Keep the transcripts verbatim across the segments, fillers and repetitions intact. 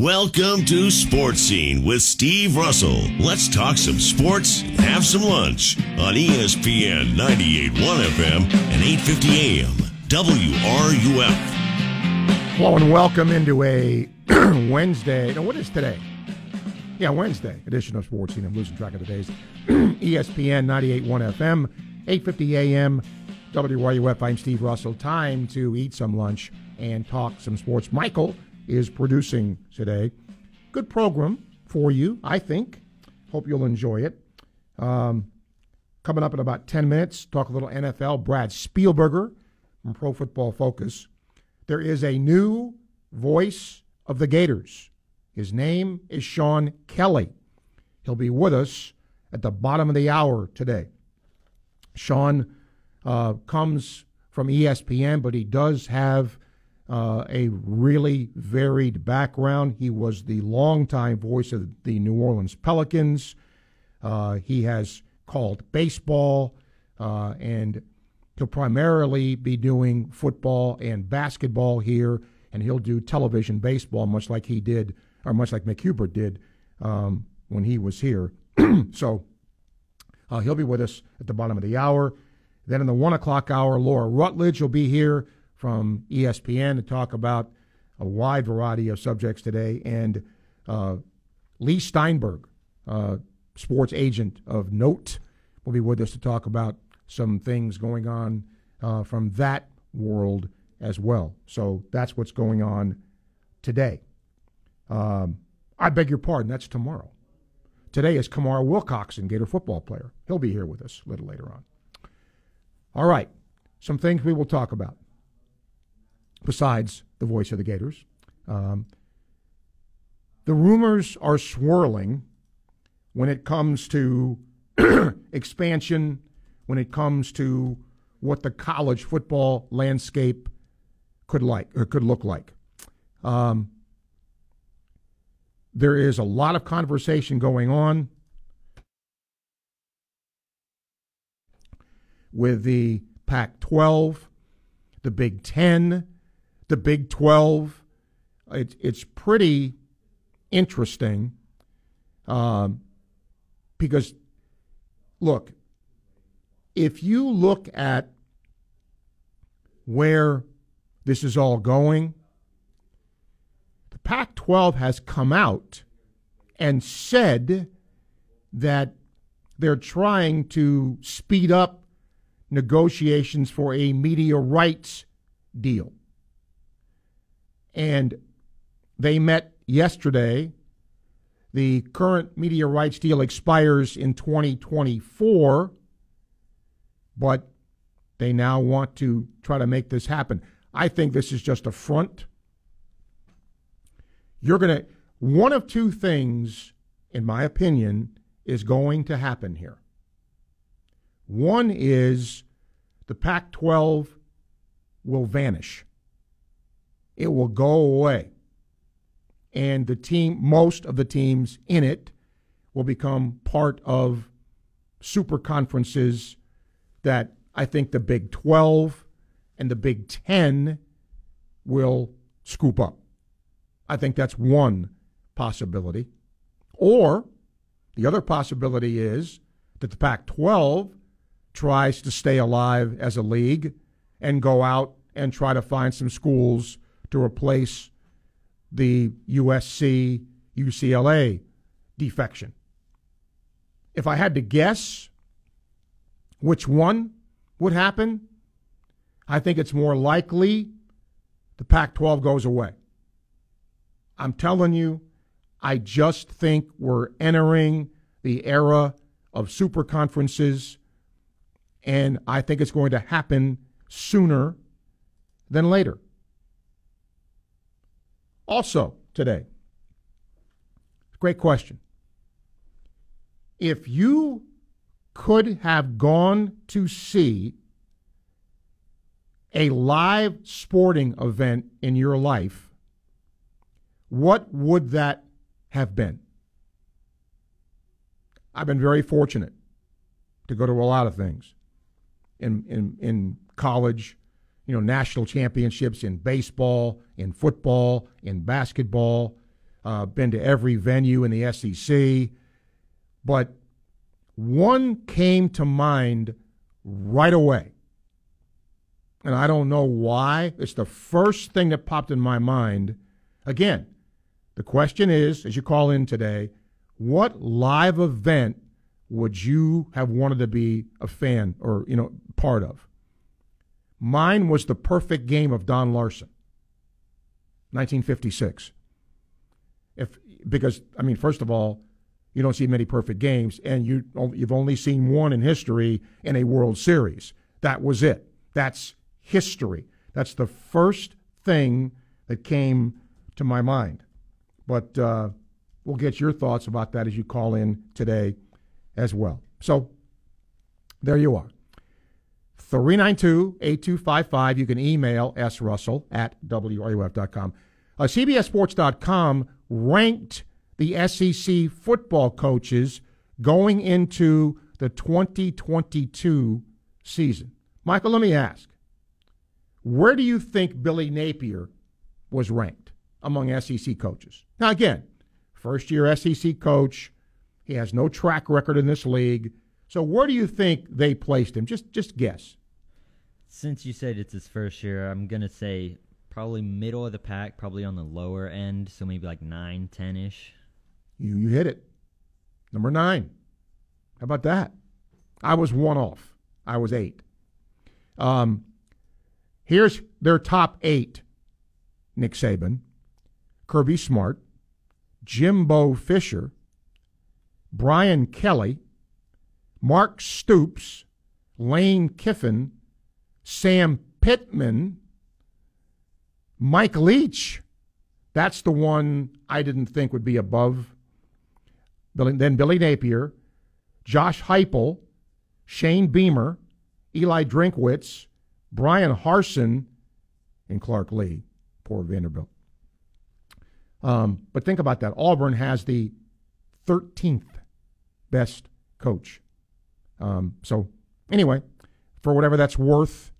Welcome to Sports Scene with Steve Russell. Let's talk some sports and have some lunch on E S P N ninety-eight point one F M and eight fifty A M W R U F. Hello and welcome into a Wednesday. No, what is today? Yeah, Wednesday edition of Sports Scene. I'm losing track of the days. E S P N ninety-eight point one F M, eight fifty A M W R U F. I'm Steve Russell. Time to eat some lunch and talk some sports. Michael is producing today. Good program for you, I think. Hope you'll enjoy it. Um, coming up in about ten minutes, talk a little N F L. Brad Spielberger from Pro Football Focus. There is a new voice of the Gators. His name is Sean Kelly. He'll be with us at the bottom of the hour today. Sean uh, comes from E S P N, but he does have Uh, a really varied background. He was the longtime voice of the New Orleans Pelicans. Uh, he has called baseball, uh, and he'll primarily be doing football and basketball here, and he'll do television baseball much like he did, or much like Mick Hubert did um, when he was here. So uh, he'll be with us at the bottom of the hour. Then in the one o'clock hour, Laura Rutledge will be here from E S P N to talk about a wide variety of subjects today. And uh, Lee Steinberg, uh, sports agent of note, will be with us to talk about some things going on uh, from that world as well. So that's what's going on today. Um, I beg your pardon, that's tomorrow. Today is Kamara Wilcoxon, Gator football player. He'll be here with us a little later on. All right, some things we will talk about besides the voice of the Gators. Um, the rumors are swirling when it comes to expansion, when it comes to what the college football landscape could like or could look like. Um, there is a lot of conversation going on with the Pac twelve, the Big Ten, the Big twelve, it, it's pretty interesting um, because, look, if you look at where this is all going, the Pac twelve has come out and said that they're trying to speed up negotiations for a media rights deal. And they met yesterday. The current media rights deal expires in twenty twenty-four, but they now want to try to make this happen. I think this is just a front. You're going to, one of two things, in my opinion, is going to happen here. One is the Pac twelve will vanish. It will go away. And the team, most of the teams in it, will become part of super conferences that I think the Big twelve and the Big ten will scoop up. I think that's one possibility. Or the other possibility is that the Pac twelve tries to stay alive as a league and go out and try to find some schools to replace the U S C, U C L A defection. If I had to guess which one would happen, I think it's more likely the Pac twelve goes away. I'm telling you, I just think we're entering the era of super conferences, and I think it's going to happen sooner than later. Also today, great question. If you could have gone to see a live sporting event in your life, what would that have been? I've been very fortunate to go to a lot of things in in, in college. You know, national championships in baseball, in football, in basketball, uh, been to every venue in the S E C, but one came to mind right away. And I don't know why. It's the first thing that popped in my mind. Again, the question is, as you call in today, what live event would you have wanted to be a fan or, you know, part of? Mine was the perfect game of Don Larson, nineteen fifty-six. If because, I mean, first of all, you don't see many perfect games, and you, you've only seen one in history in a World Series. That was it. That's history. That's the first thing that came to my mind. But uh, we'll get your thoughts about that as you call in today as well. So there you are. three nine two, eight two five five. You can email srussell at w r u f dot com. Uh, C B S Sports dot com ranked the S E C football coaches going into the twenty twenty-two season. Michael, let me ask, where do you think Billy Napier was ranked among S E C coaches? Now, again, first-year S E C coach. He has no track record in this league. So where do you think they placed him? Just just guess. Since you said it's his first year, I'm going to say probably middle of the pack, probably on the lower end, so maybe like nine, ten-ish. You, you hit it. Number nine. How about that? I was one off. I was eight. Um, here's their top eight. Nick Saban, Kirby Smart, Jimbo Fisher, Brian Kelly, Mark Stoops, Lane Kiffin, Sam Pittman, Mike Leach. That's the one I didn't think would be above. Billy, then Billy Napier, Josh Heupel, Shane Beamer, Eli Drinkwitz, Brian Harsin, and Clark Lee. Poor Vanderbilt. Um, but think about that. Auburn has the thirteenth best coach. Um, so anyway, for whatever that's worth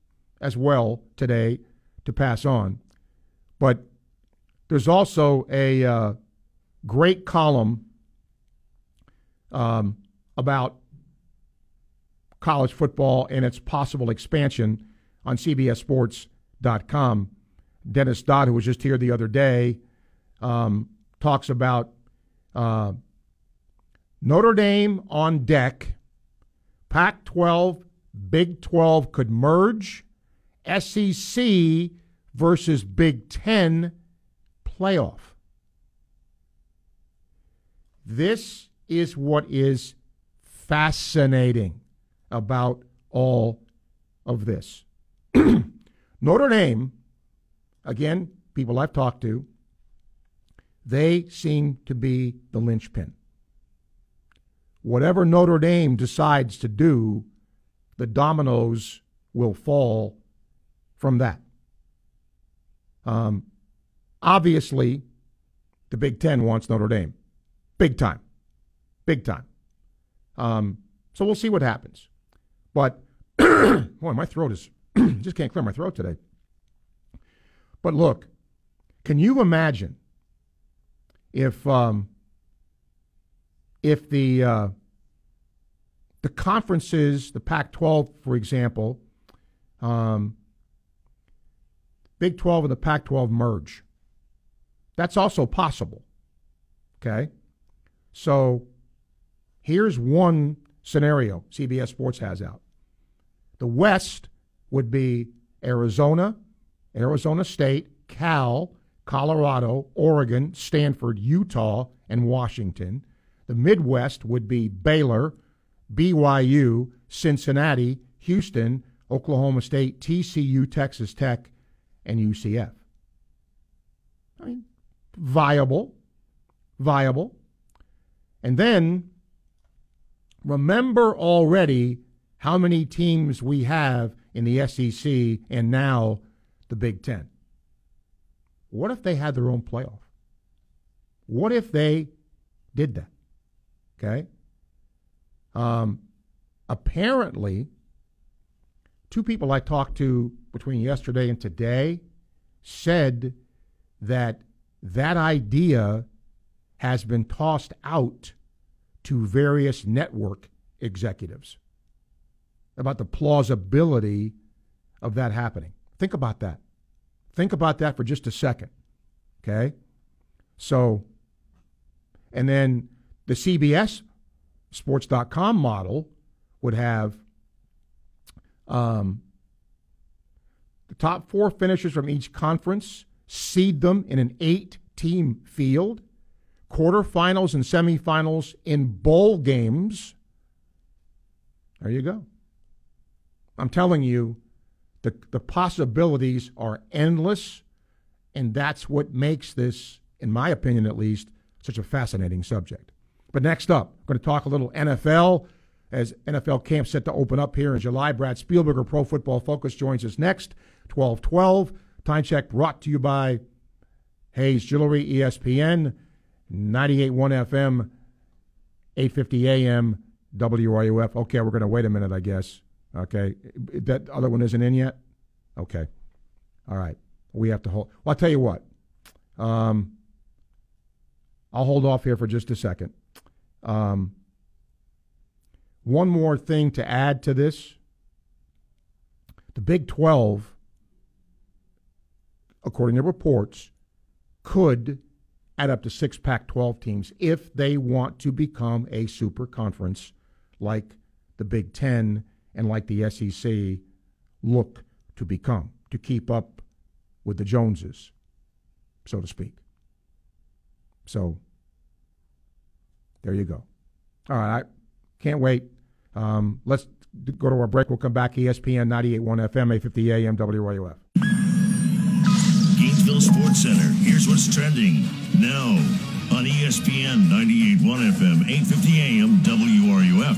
as well today to pass on. But there's also a uh, great column um, about college football and its possible expansion on C B S Sports dot com. Dennis Dodd, who was just here the other day, um, talks about uh, Notre Dame on deck. Pac twelve, Big twelve could merge. S E C versus Big ten playoff. This is what is fascinating about all of this. Notre Dame, again, people I've talked to, they seem to be the linchpin. Whatever Notre Dame decides to do, the dominoes will fall from that. Um, obviously, the Big Ten wants Notre Dame. Big time. Big time. Um, so we'll see what happens. But, boy, my throat is, just can't clear my throat today. But look, can you imagine if... Um, If the uh, the conferences, the Pac twelve, for example, um, Big twelve and the Pac twelve merge, that's also possible, okay? So here's one scenario C B S Sports has out. The West would be Arizona, Arizona State, Cal, Colorado, Oregon, Stanford, Utah, and Washington. The Midwest would be Baylor, B Y U, Cincinnati, Houston, Oklahoma State, T C U, Texas Tech, and U C F. I mean, viable, viable. And then remember already how many teams we have in the S E C and now the Big Ten. What if they had their own playoff? What if they did that? Okay. Um, apparently, two people I talked to between yesterday and today said that that idea has been tossed out to various network executives about the plausibility of that happening. Think about that. Think about that for just a second, okay? So, and then the C B S Sports dot com model would have um, the top four finishers from each conference, seed them in an eight-team field, quarterfinals and semifinals in bowl games. There you go. I'm telling you, the, the possibilities are endless, and that's what makes this, in my opinion at least, such a fascinating subject. But next up, I'm going to talk a little N F L. As N F L camps set to open up here in July, Brad Spielberger, Pro Football Focus, joins us next, twelve twelve. Time check brought to you by Hayes Jewelry, E S P N, ninety-eight point one F M, eight fifty A M, W R U F. Okay, we're going to wait a minute, I guess. Okay, that other one isn't in yet? Okay. All right. We have to hold. Well, I'll tell you what. Um, I'll hold off here for just a second. Um, one more thing to add to this. The Big twelve, according to reports, could add up to six Pac twelve teams if they want to become a super conference like the Big Ten and like the S E C look to become, to keep up with the Joneses, so to speak. So there you go. All right, I can't wait. Um, let's go to our break. We'll come back. E S P N ninety-eight point one F M, eight fifty A M, W R U F. Gainesville Sports Center. Here's what's trending now on E S P N ninety-eight point one F M, eight fifty A M, W R U F.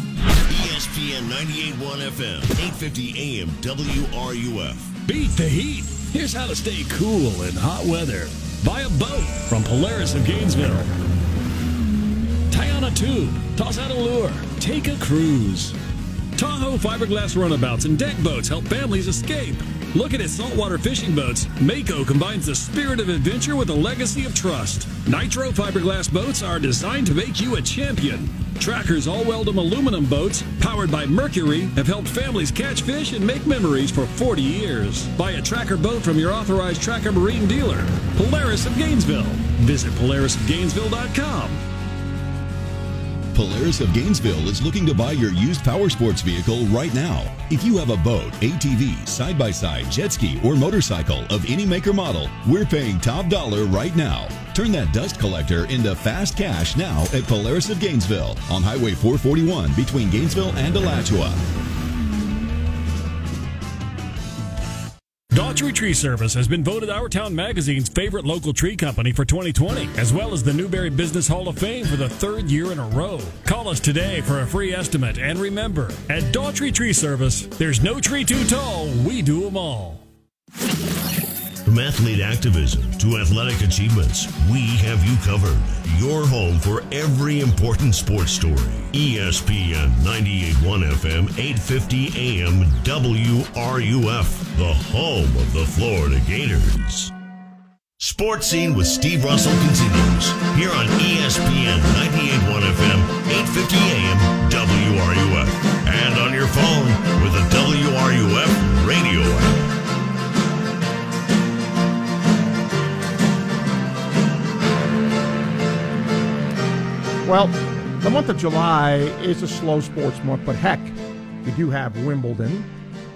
E S P N ninety-eight point one F M, eight fifty A M, W R U F. Beat the heat. Here's how to stay cool in hot weather. Buy a boat from Polaris of Gainesville. Tie on a tube. Toss out a lure. Take a cruise. Tahoe fiberglass runabouts and deck boats help families escape. Look at its saltwater fishing boats. Mako combines the spirit of adventure with a legacy of trust. Nitro fiberglass boats are designed to make you a champion. Tracker's all-weldum aluminum boats, powered by Mercury, have helped families catch fish and make memories for forty years. Buy a Tracker boat from your authorized Tracker Marine dealer. Polaris of Gainesville. Visit Polaris of Gainesville dot com. Polaris of Gainesville is looking to buy your used power sports vehicle right now. If you have a boat, A T V, side-by-side, jet ski, or motorcycle of any make or model, we're paying top dollar right now. Turn that dust collector into fast cash now at Polaris of Gainesville on Highway four forty-one between Gainesville and Alachua. Daughtry Tree Service has been voted Our Town Magazine's favorite local tree company for twenty twenty, as well as the Newberry Business Hall of Fame for the third year in a row. Call us today for a free estimate, and remember, at Daughtry Tree Service, there's no tree too tall, we do them all. From athlete activism to athletic achievements, we have you covered. Your home for every important sports story. E S P N ninety-eight point one F M, eight fifty A M, W R U F, the home of the Florida Gators. Sports Scene with Steve Russell continues here on E S P N ninety-eight point one F M, eight fifty A M, W R U F, and on your phone with the W R U F radio app. Well, the month of July is a slow sports month, but heck, you do have Wimbledon.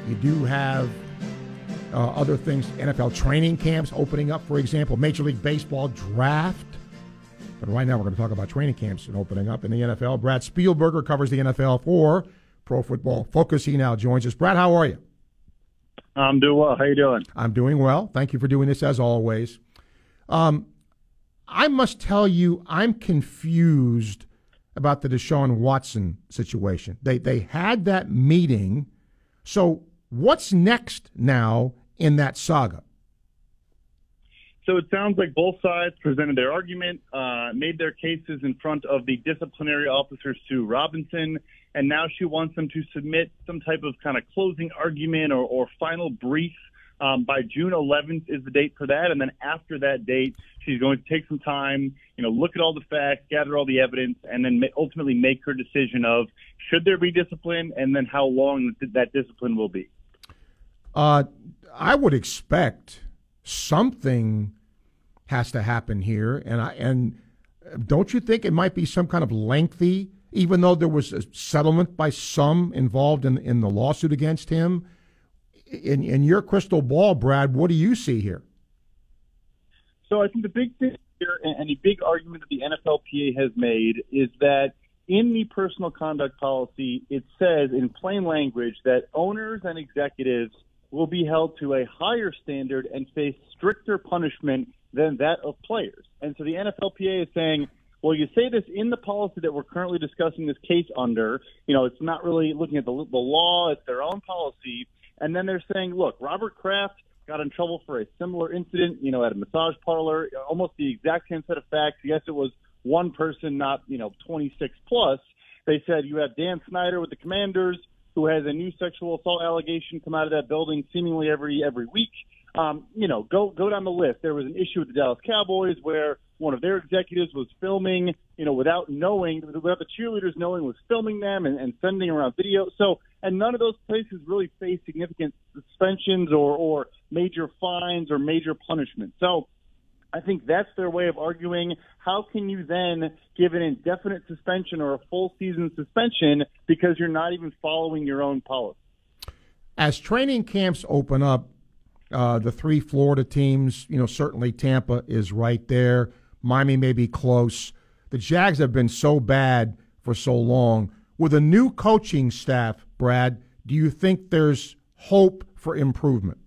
You do have uh, other things, N F L training camps opening up, for example, Major League Baseball draft. But right now we're going to talk about training camps and opening up in the N F L. Brad Spielberger covers the N F L for Pro Football Focus. He now joins us. Brad, how are you? I'm doing well. How you doing? I'm doing well. Thank you for doing this, as always. Um I must tell you, I'm confused about the Deshaun Watson situation. They they had that meeting. So what's next now in that saga? So it sounds like both sides presented their argument, uh, made their cases in front of the disciplinary officer, Sue Robinson, and now she wants them to submit some type of kind of closing argument or, or final brief Um, by June eleventh is the date for that, and then after that date, she's going to take some time, you know, look at all the facts, gather all the evidence, and then ultimately make her decision of should there be discipline, and then how long that discipline will be. Uh, I would expect something has to happen here, and I and don't you think it might be some kind of lengthy, even though there was a settlement by some involved in in the lawsuit against him? In in your crystal ball, Brad, what do you see here? So I think the big thing here, and the big argument that the N F L P A has made, is that in the personal conduct policy, it says in plain language that owners and executives will be held to a higher standard and face stricter punishment than that of players. And so the N F L P A is saying, well, you say this in the policy that we're currently discussing this case under. You know, it's not really looking at the, the law, it's their own policy. And then they're saying, look, Robert Kraft got in trouble for a similar incident, you know, at a massage parlor, almost the exact same set of facts. Yes, it was one person, not, you know, twenty-six plus. They said you have Dan Snyder with the Commanders, who has a new sexual assault allegation come out of that building seemingly every every week. Um, you know, go go down the list. There was an issue with the Dallas Cowboys where one of their executives was filming, you know, without knowing, without the cheerleaders knowing, was filming them and, and sending around video. So, and none of those places really face significant suspensions or, or major fines or major punishment. So I think that's their way of arguing. How can you then give an indefinite suspension or a full season suspension because you're not even following your own policy? As training camps open up, uh, the three Florida teams, you know, certainly Tampa is right there. Miami may be close. The Jags have been so bad for so long. With a new coaching staff, Brad, do you think there's hope for improvement?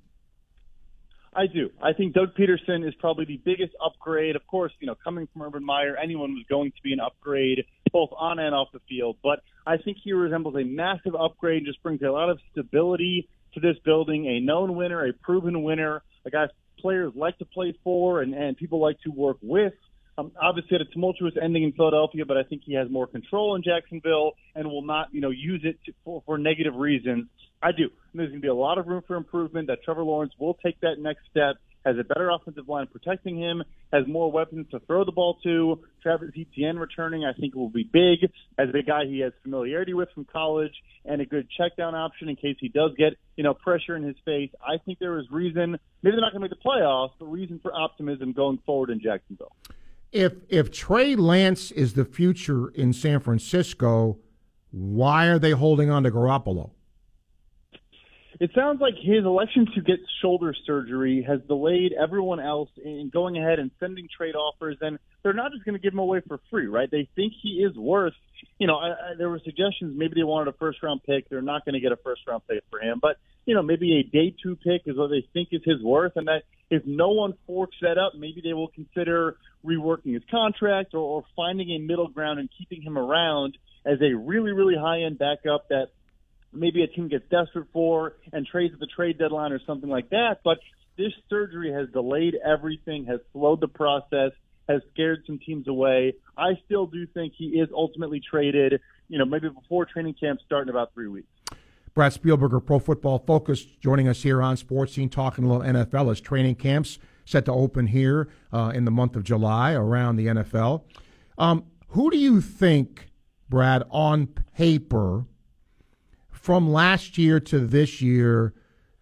I do. I think Doug Peterson is probably the biggest upgrade. Of course, you know, coming from Urban Meyer, anyone was going to be an upgrade both on and off the field. But I think he resembles a massive upgrade, just brings a lot of stability to this building, a known winner, a proven winner, a guy players like to play for and, and people like to work with. Um, obviously, had a tumultuous ending in Philadelphia, but I think he has more control in Jacksonville and will not, you know, use it to, for, for negative reasons. I do. And there's going to be a lot of room for improvement. That Trevor Lawrence will take that next step, has a better offensive line protecting him, has more weapons to throw the ball to. Travis Etienne returning, I think, will be big as a guy he has familiarity with from college and a good check-down option in case he does get, you know, pressure in his face. I think there is reason, maybe they're not going to make the playoffs, but reason for optimism going forward in Jacksonville. If if Trey Lance is the future in San Francisco, why are they holding on to Garoppolo? It sounds like his election to get shoulder surgery has delayed everyone else in going ahead and sending trade offers, and they're not just going to give him away for free, right? They think he is worth, you know, I, I, there were suggestions maybe they wanted a first-round pick. They're not going to get a first-round pick for him, but, you know, maybe a day-two pick is what they think is his worth, and that if no one forks that up, maybe they will consider reworking his contract or, or finding a middle ground and keeping him around as a really, really high-end backup that maybe a team gets desperate for and trades at the trade deadline or something like that. But this surgery has delayed everything, has slowed the process, has scared some teams away. I still do think he is ultimately traded, you know, maybe before training camp starting in about three weeks. Brad Spielberger, Pro Football Focus, joining us here on Sports Scene, talking a little N F L as training camps set to open here uh, in the month of July around the N F L. Um, who do you think, Brad, on paper, from last year to this year,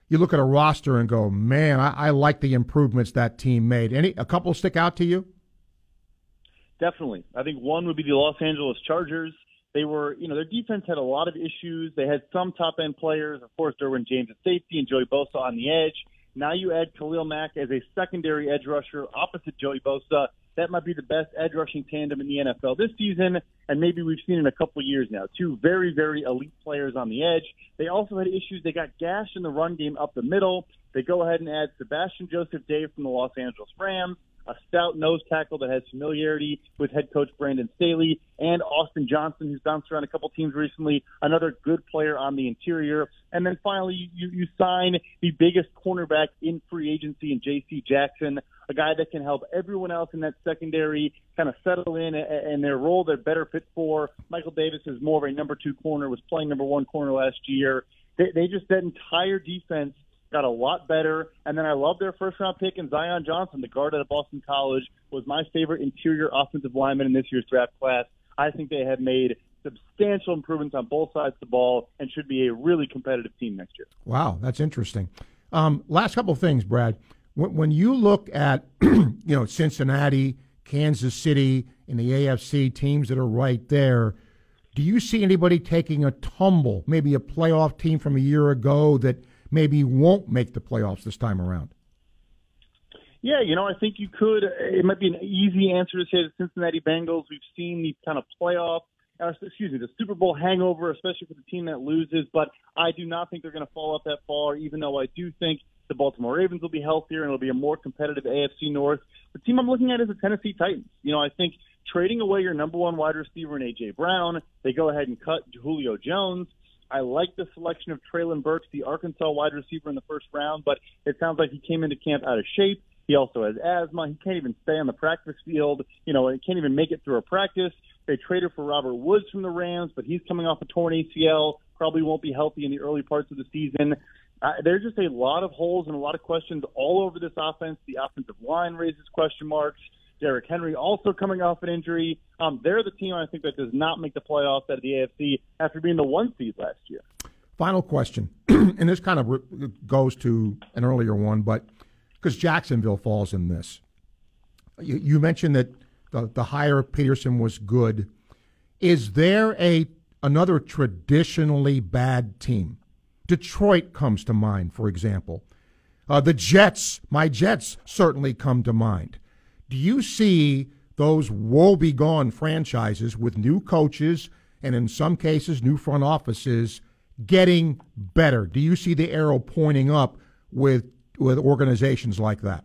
you look at a roster and go, man, I, I like the improvements that team made. Any a couple stick out to you? Definitely. I think one would be the Los Angeles Chargers. They were, you know, their defense had a lot of issues. They had some top-end players, of course, Derwin James at safety and Joey Bosa on the edge. Now you add Khalil Mack as a secondary edge rusher opposite Joey Bosa. That might be the best edge rushing tandem in the N F L this season, and maybe we've seen in a couple years now. Two very, very elite players on the edge. They also had issues. They got gashed in the run game up the middle. They go ahead and add Sebastian Joseph Dave from the Los Angeles Rams, a stout nose tackle that has familiarity with head coach Brandon Staley, and Austin Johnson, who's bounced around a couple teams recently, another good player on the interior. And then finally, you, you sign the biggest cornerback in free agency in J C. Jackson, a guy that can help everyone else in that secondary kind of settle in and their role they're better fit for. Michael Davis is more of a number two corner, was playing number one corner last year. They, they just, that entire defense got a lot better. And then I love their first-round pick in Zion Johnson, the guard out of Boston College, was my favorite interior offensive lineman in this year's draft class. I think they have made substantial improvements on both sides of the ball and should be a really competitive team next year. Wow, that's interesting. Um, last couple of things, Brad. When, when you look at you know Cincinnati, Kansas City, and the A F C teams that are right there, do you see anybody taking a tumble, maybe a playoff team from a year ago that maybe won't make the playoffs this time around? Yeah, you know, I think you could. It might be an easy answer to say the Cincinnati Bengals. We've seen these kind of playoff, or excuse me, the Super Bowl hangover, especially for the team that loses. But I do not think they're going to fall off that far, even though I do think the Baltimore Ravens will be healthier and it'll be a more competitive A F C North. The team I'm looking at is the Tennessee Titans. You know, I think trading away your number one wide receiver in A J. Brown, they go ahead and cut Julio Jones. I like the selection of Traylon Burks, the Arkansas wide receiver in the first round, but it sounds like he came into camp out of shape. He also has asthma. He can't even stay on the practice field. You know, he can't even make it through a practice. They traded for Robert Woods from the Rams, but he's coming off a torn A C L, probably won't be healthy in the early parts of the season. Uh, there's just a lot of holes and a lot of questions all over this offense. The offensive line raises question marks. Derrick Henry also coming off an injury. Um, they're the team I think that does not make the playoffs out of the A F C after being the one seed last year. Final question, and this kind of re- goes to an earlier one, but because Jacksonville falls in this. You, you mentioned that the, the hire of Peterson was good. Is there a another traditionally bad team? Detroit comes to mind, for example. Uh, the Jets, my Jets certainly come to mind. Do you see those woe-begone franchises with new coaches and, in some cases, new front offices getting better? Do you see the arrow pointing up with with organizations like that?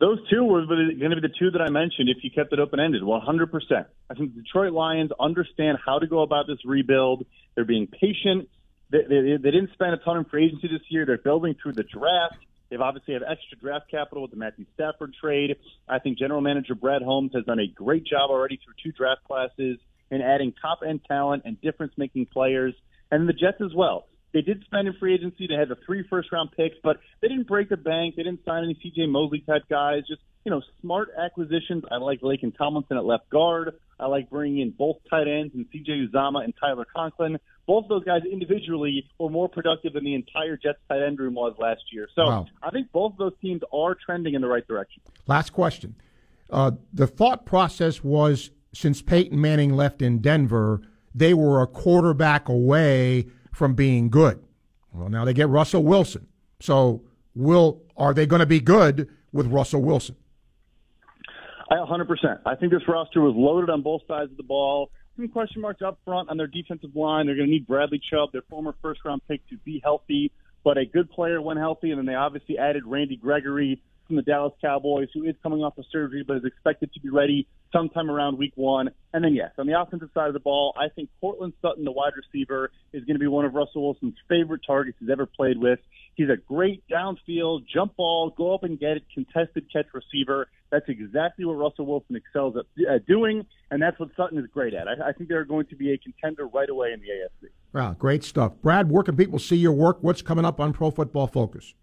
Those two were going to be the two that I mentioned if you kept it open-ended, one hundred percent. I think the Detroit Lions understand how to go about this rebuild. They're being patient. They, they, they didn't spend a ton on free agency this year. They're building through the draft. They've obviously had extra draft capital with the Matthew Stafford trade. I think general manager Brad Holmes has done a great job already through two draft classes in adding top-end talent and difference-making players, and the Jets as well. They did spend in free agency. They had the three first-round picks, but they didn't break the bank. They didn't sign any C J Mosley-type guys. Just, you know, smart acquisitions. I like Lakin Tomlinson at left guard. I like bringing in both tight ends and C J Uzama and Tyler Conklin. Both of those guys individually were more productive than the entire Jets tight end room was last year. So wow. I think both of those teams are trending in the right direction. Last question. Uh, the thought process was since Peyton Manning left in Denver, they were a quarterback away from being good. Well, now they get Russell Wilson. So will are they going to be good with Russell Wilson? I one hundred percent. I think this roster was loaded on both sides of the ball. Some question marks up front on their defensive line. They're going to need Bradley Chubb, their former first-round pick, to be healthy. But a good player when healthy, and then they obviously added Randy Gregory from the Dallas Cowboys, who is coming off of surgery but is expected to be ready sometime around week one. And then, yes, on the offensive side of the ball, I think Cortland Sutton, the wide receiver, is going to be one of Russell Wilson's favorite targets he's ever played with. He's a great downfield, jump ball, go up and get it, contested catch receiver. That's exactly what Russell Wilson excels at doing, and that's what Sutton is great at. I, I think they're going to be a contender right away in the A F C. Wow, great stuff. Brad, where can people see your work? What's coming up on Pro Football Focus?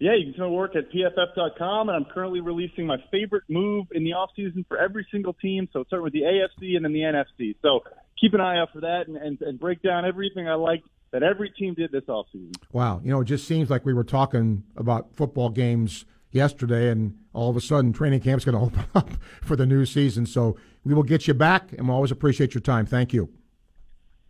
Yeah, you can come to work at P F F dot com, and I'm currently releasing my favorite move in the offseason for every single team. So start with the A F C and then the N F C. So keep an eye out for that and, and, and break down everything I liked that every team did this offseason. Wow. You know, it just seems like we were talking about football games yesterday, and all of a sudden training camp's going to open up for the new season. So we will get you back, and we always appreciate your time. Thank you.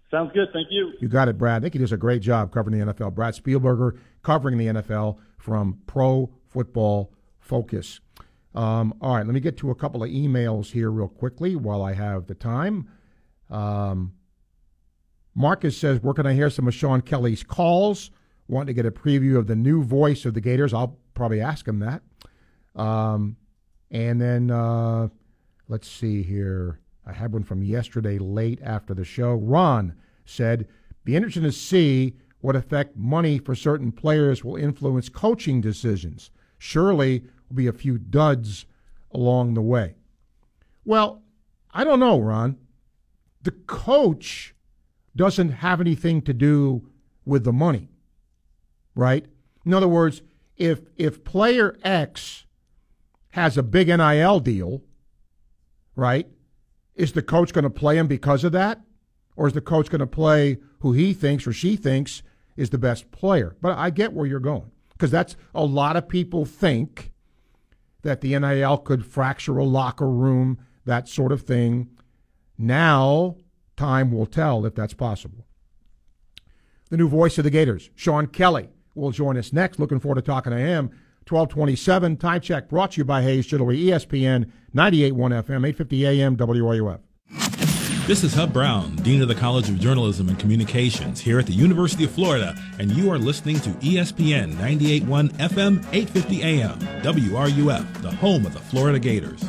Sounds good. Thank you. You got it, Brad. I think he does a great job covering the N F L. Brad Spielberger covering the N F L from Pro Football Focus. Um, all right, let me get to a couple of emails here real quickly while I have the time. Um, Marcus says, where can I hear some of Sean Kelly's calls? Want to get a preview of the new voice of the Gators. I'll probably ask him that. Um, and then uh, let's see here. I had one from yesterday late after the show. Ron said, be interesting to see what effect money for certain players will influence coaching decisions. Surely will be a few duds along the way. Well, I don't know, Ron. The coach doesn't have anything to do with the money, right? In other words, if if player X has a big N I L deal, right, is the coach going to play him because of that? Or is the coach going to play who he thinks or she thinks is the best player? But I get where you're going, because that's a lot of people think that the N I L could fracture a locker room, that sort of thing. Now, time will tell if that's possible. The new voice of the Gators, Sean Kelly, will join us next. Looking forward to talking to him. twelve twenty-seven, Time Check, brought to you by Hayes Chittery, E S P N, ninety-eight point one F M, eight fifty A M, W R U F. This is Hub Brown, Dean of the College of Journalism and Communications here at the University of Florida, and you are listening to E S P N ninety-eight point one F M, eight fifty A M, W R U F, the home of the Florida Gators.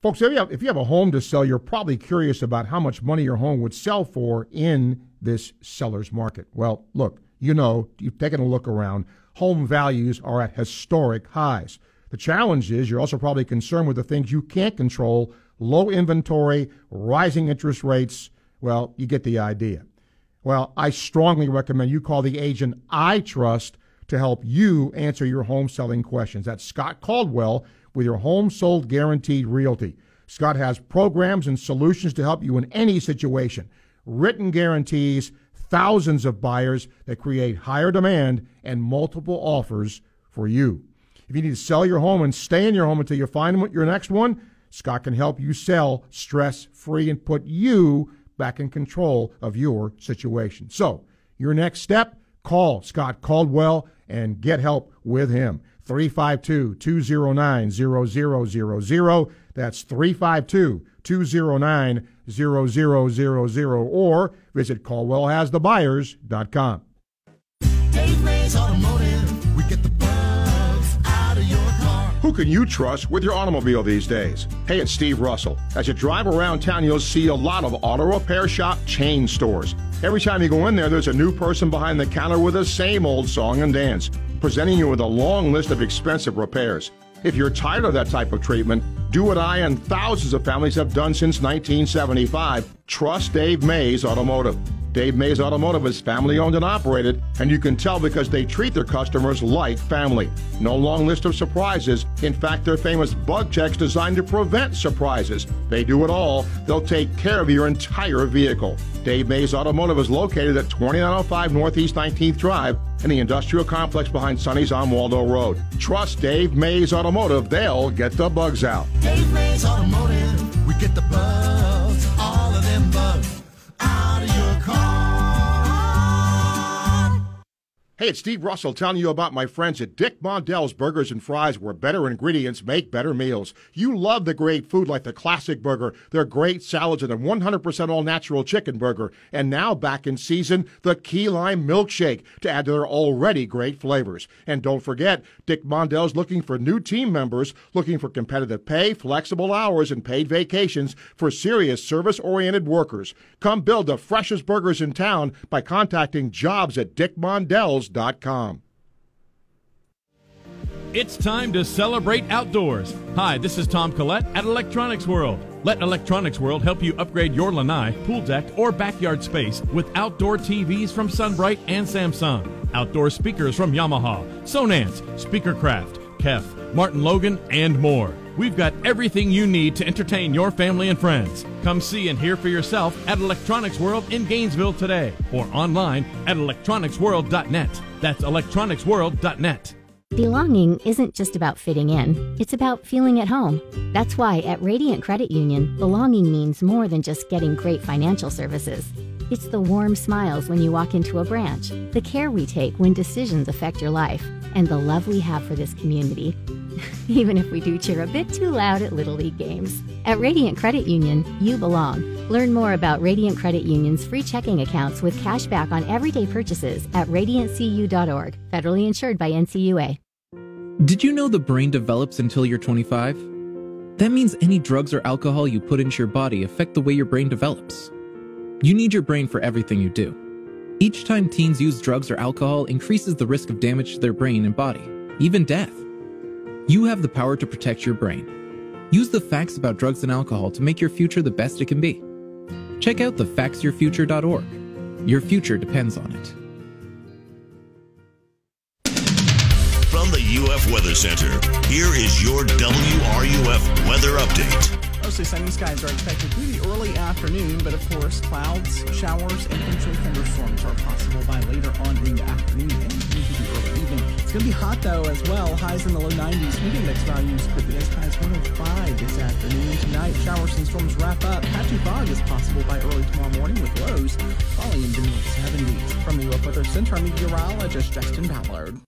Folks, if you have, if you have a home to sell, you're probably curious about how much money your home would sell for in this seller's market. Well, look, you know, you've taken a look around. Home values are at historic highs. The challenge is you're also probably concerned with the things you can't control: low inventory, rising interest rates. Well, you get the idea. Well, I strongly recommend you call the agent I trust to help you answer your home selling questions. That's Scott Caldwell with Your Home Sold Guaranteed Realty. Scott has programs and solutions to help you in any situation. Written guarantees, thousands of buyers that create higher demand and multiple offers for you. If you need to sell your home and stay in your home until you find your next one, Scott can help you sell stress-free and put you back in control of your situation. So, your next step, call Scott Caldwell and get help with him. three five two, two zero nine, zero zero zero zero. That's three five two, two zero nine, zero zero zero zero. Or visit Caldwell Has The Buyers dot com. Dave Ray's Automotive, we get the bugs out of your car. Who can you trust with your automobile these days? Hey, it's Steve Russell. As you drive around town, you'll see a lot of auto repair shop chain stores. Every time you go in there, there's a new person behind the counter with the same old song and dance, presenting you with a long list of expensive repairs. If you're tired of that type of treatment, do what I and thousands of families have done since nineteen seventy-five. Trust Dave Mays Automotive. Dave Mays Automotive is family-owned and operated, and you can tell because they treat their customers like family. No long list of surprises. In fact, their famous bug checks designed to prevent surprises. They do it all. They'll take care of your entire vehicle. Dave Mays Automotive is located at twenty-nine oh five Northeast nineteenth Drive in the industrial complex behind Sonny's on Waldo Road. Trust Dave Mays Automotive. They'll get the bugs out. Dave Mays Automotive. We get the bugs. All of them bugs. Hey, it's Steve Russell telling you about my friends at Dick Mondell's Burgers and Fries, where better ingredients make better meals. You love the great food like the classic burger, their great salads, and a one hundred percent all-natural chicken burger. And now, back in season, the key lime milkshake to add to their already great flavors. And don't forget, Dick Mondell's looking for new team members, looking for competitive pay, flexible hours, and paid vacations for serious service-oriented workers. Come build the freshest burgers in town by contacting jobs at Dick Mondell's. It's time to celebrate outdoors. Hi, this is Tom Collette at Electronics World. Let Electronics World help you upgrade your lanai, pool deck, or backyard space with outdoor T Vs from Sunbright and Samsung, outdoor speakers from Yamaha, Sonance, Speakercraft, Kef, Martin Logan, and more. We've got everything you need to entertain your family and friends. Come see and hear for yourself at Electronics World in Gainesville today or online at electronics world dot net. That's electronics world dot net. Belonging isn't just about fitting in. It's about feeling at home. That's why at Radiant Credit Union, belonging means more than just getting great financial services. It's the warm smiles when you walk into a branch, the care we take when decisions affect your life, and the love we have for this community, even if we do cheer a bit too loud at Little League games. At Radiant Credit Union, you belong. Learn more about Radiant Credit Union's free checking accounts with cash back on everyday purchases at radiant c u dot org, federally insured by N C U A. Did you know the brain develops until you're twenty-five? That means any drugs or alcohol you put into your body affect the way your brain develops. You need your brain for everything you do. Each time teens use drugs or alcohol increases the risk of damage to their brain and body, even death. You have the power to protect your brain. Use the facts about drugs and alcohol to make your future the best it can be. Check out the facts your future dot org. Your future depends on it. W R U F Weather Center. Here is your W R U F weather update. Mostly sunny skies are expected through the early afternoon, but of course, clouds, showers, and potential thunderstorms are possible by later on in the afternoon and into the early evening. It's going to be hot, though, as well. Highs in the low nineties. Medium mix values could be as high as one oh five this afternoon. Tonight, showers and storms wrap up. Patchy fog is possible by early tomorrow morning with lows falling into the seventies. From the U F Weather Center, meteorologist Justin Ballard.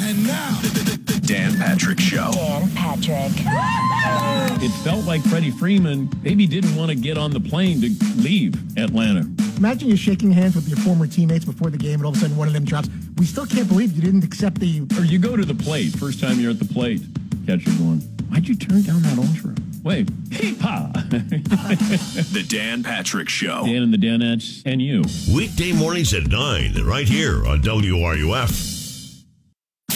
And now, the, the, the Dan Patrick Show. Dan Patrick. It felt like Freddie Freeman maybe didn't want to get on the plane to leave Atlanta. Imagine you're shaking hands with your former teammates before the game, and all of a sudden one of them drops, "We still can't believe you didn't accept the..." Or you go to the plate, first time you're at the plate, catcher going, "Why'd you turn down that offer? Wait, hey, pa." The Dan Patrick Show. Dan and the Danettes and you. Weekday mornings at nine, right here on W R U F.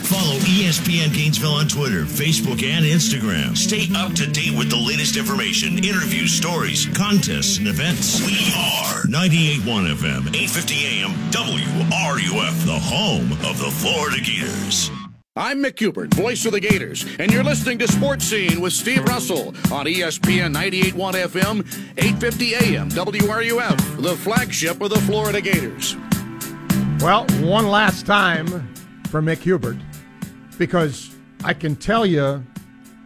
Follow E S P N Gainesville on Twitter, Facebook, and Instagram. Stay up to date with the latest information, interviews, stories, contests, and events. We are ninety-eight point one F M, eight fifty A M, W R U F, the home of the Florida Gators. I'm Mick Hubert, voice of the Gators, and you're listening to Sports Scene with Steve Russell on E S P N ninety-eight point one F M, eight fifty A M, W R U F, the flagship of the Florida Gators. Well, one last time for Mick Hubert, because I can tell you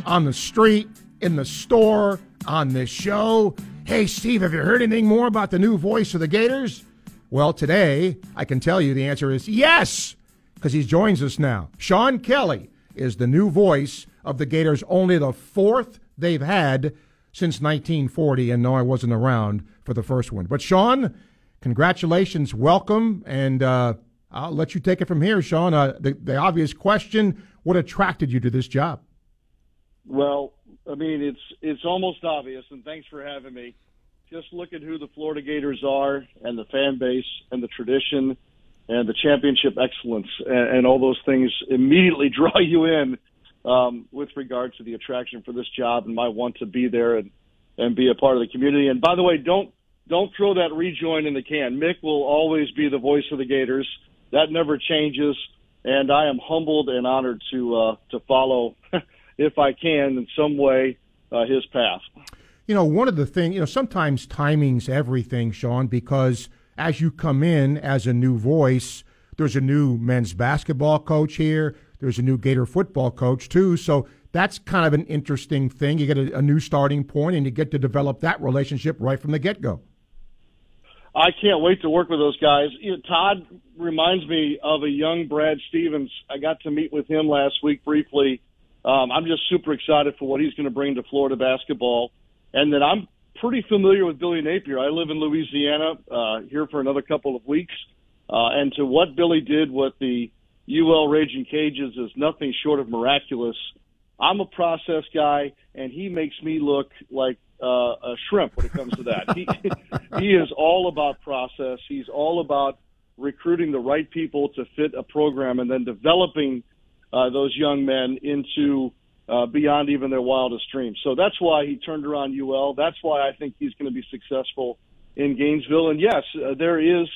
on the street, in the store, on this show, "Hey, Steve, have you heard anything more about the new voice of the Gators?" Well, today, I can tell you the answer is yes, because he joins us now. Sean Kelly is the new voice of the Gators, only the fourth they've had since nineteen forty, and no, I wasn't around for the first one. But, Sean, congratulations, welcome, and uh, I'll let you take it from here, Sean. Uh, the, the obvious question, what attracted you to this job? Well, I mean, it's it's almost obvious, and thanks for having me. Just look at who the Florida Gators are and the fan base and the tradition and the championship excellence, and, and all those things immediately draw you in um, with regard to the attraction for this job and my want to be there and, and be a part of the community. And, by the way, don't, don't throw that rejoin in the can. Mick will always be the voice of the Gators. That never changes, and I am humbled and honored to uh, to follow, if I can, in some way, uh, his path. You know, one of the things, you know, sometimes timing's everything, Sean, because as you come in as a new voice, there's a new men's basketball coach here, there's a new Gator football coach, too, so that's kind of an interesting thing. You get a, a new starting point, and you get to develop that relationship right from the get-go. I can't wait to work with those guys. You know, Todd reminds me of a young Brad Stevens. I got to meet with him last week briefly. Um, I'm just super excited for what he's going to bring to Florida basketball. And then I'm pretty familiar with Billy Napier. I live in Louisiana, uh, here for another couple of weeks. Uh, and to what Billy did with the U L Raging Cages is nothing short of miraculous. I'm a process guy, and he makes me look like Uh, a shrimp when it comes to that. He he is all about process. He's all about recruiting the right people to fit a program and then developing uh, those young men into uh, beyond even their wildest dreams. So that's why he turned around U L. That's why I think he's going to be successful in Gainesville. And yes, uh, there is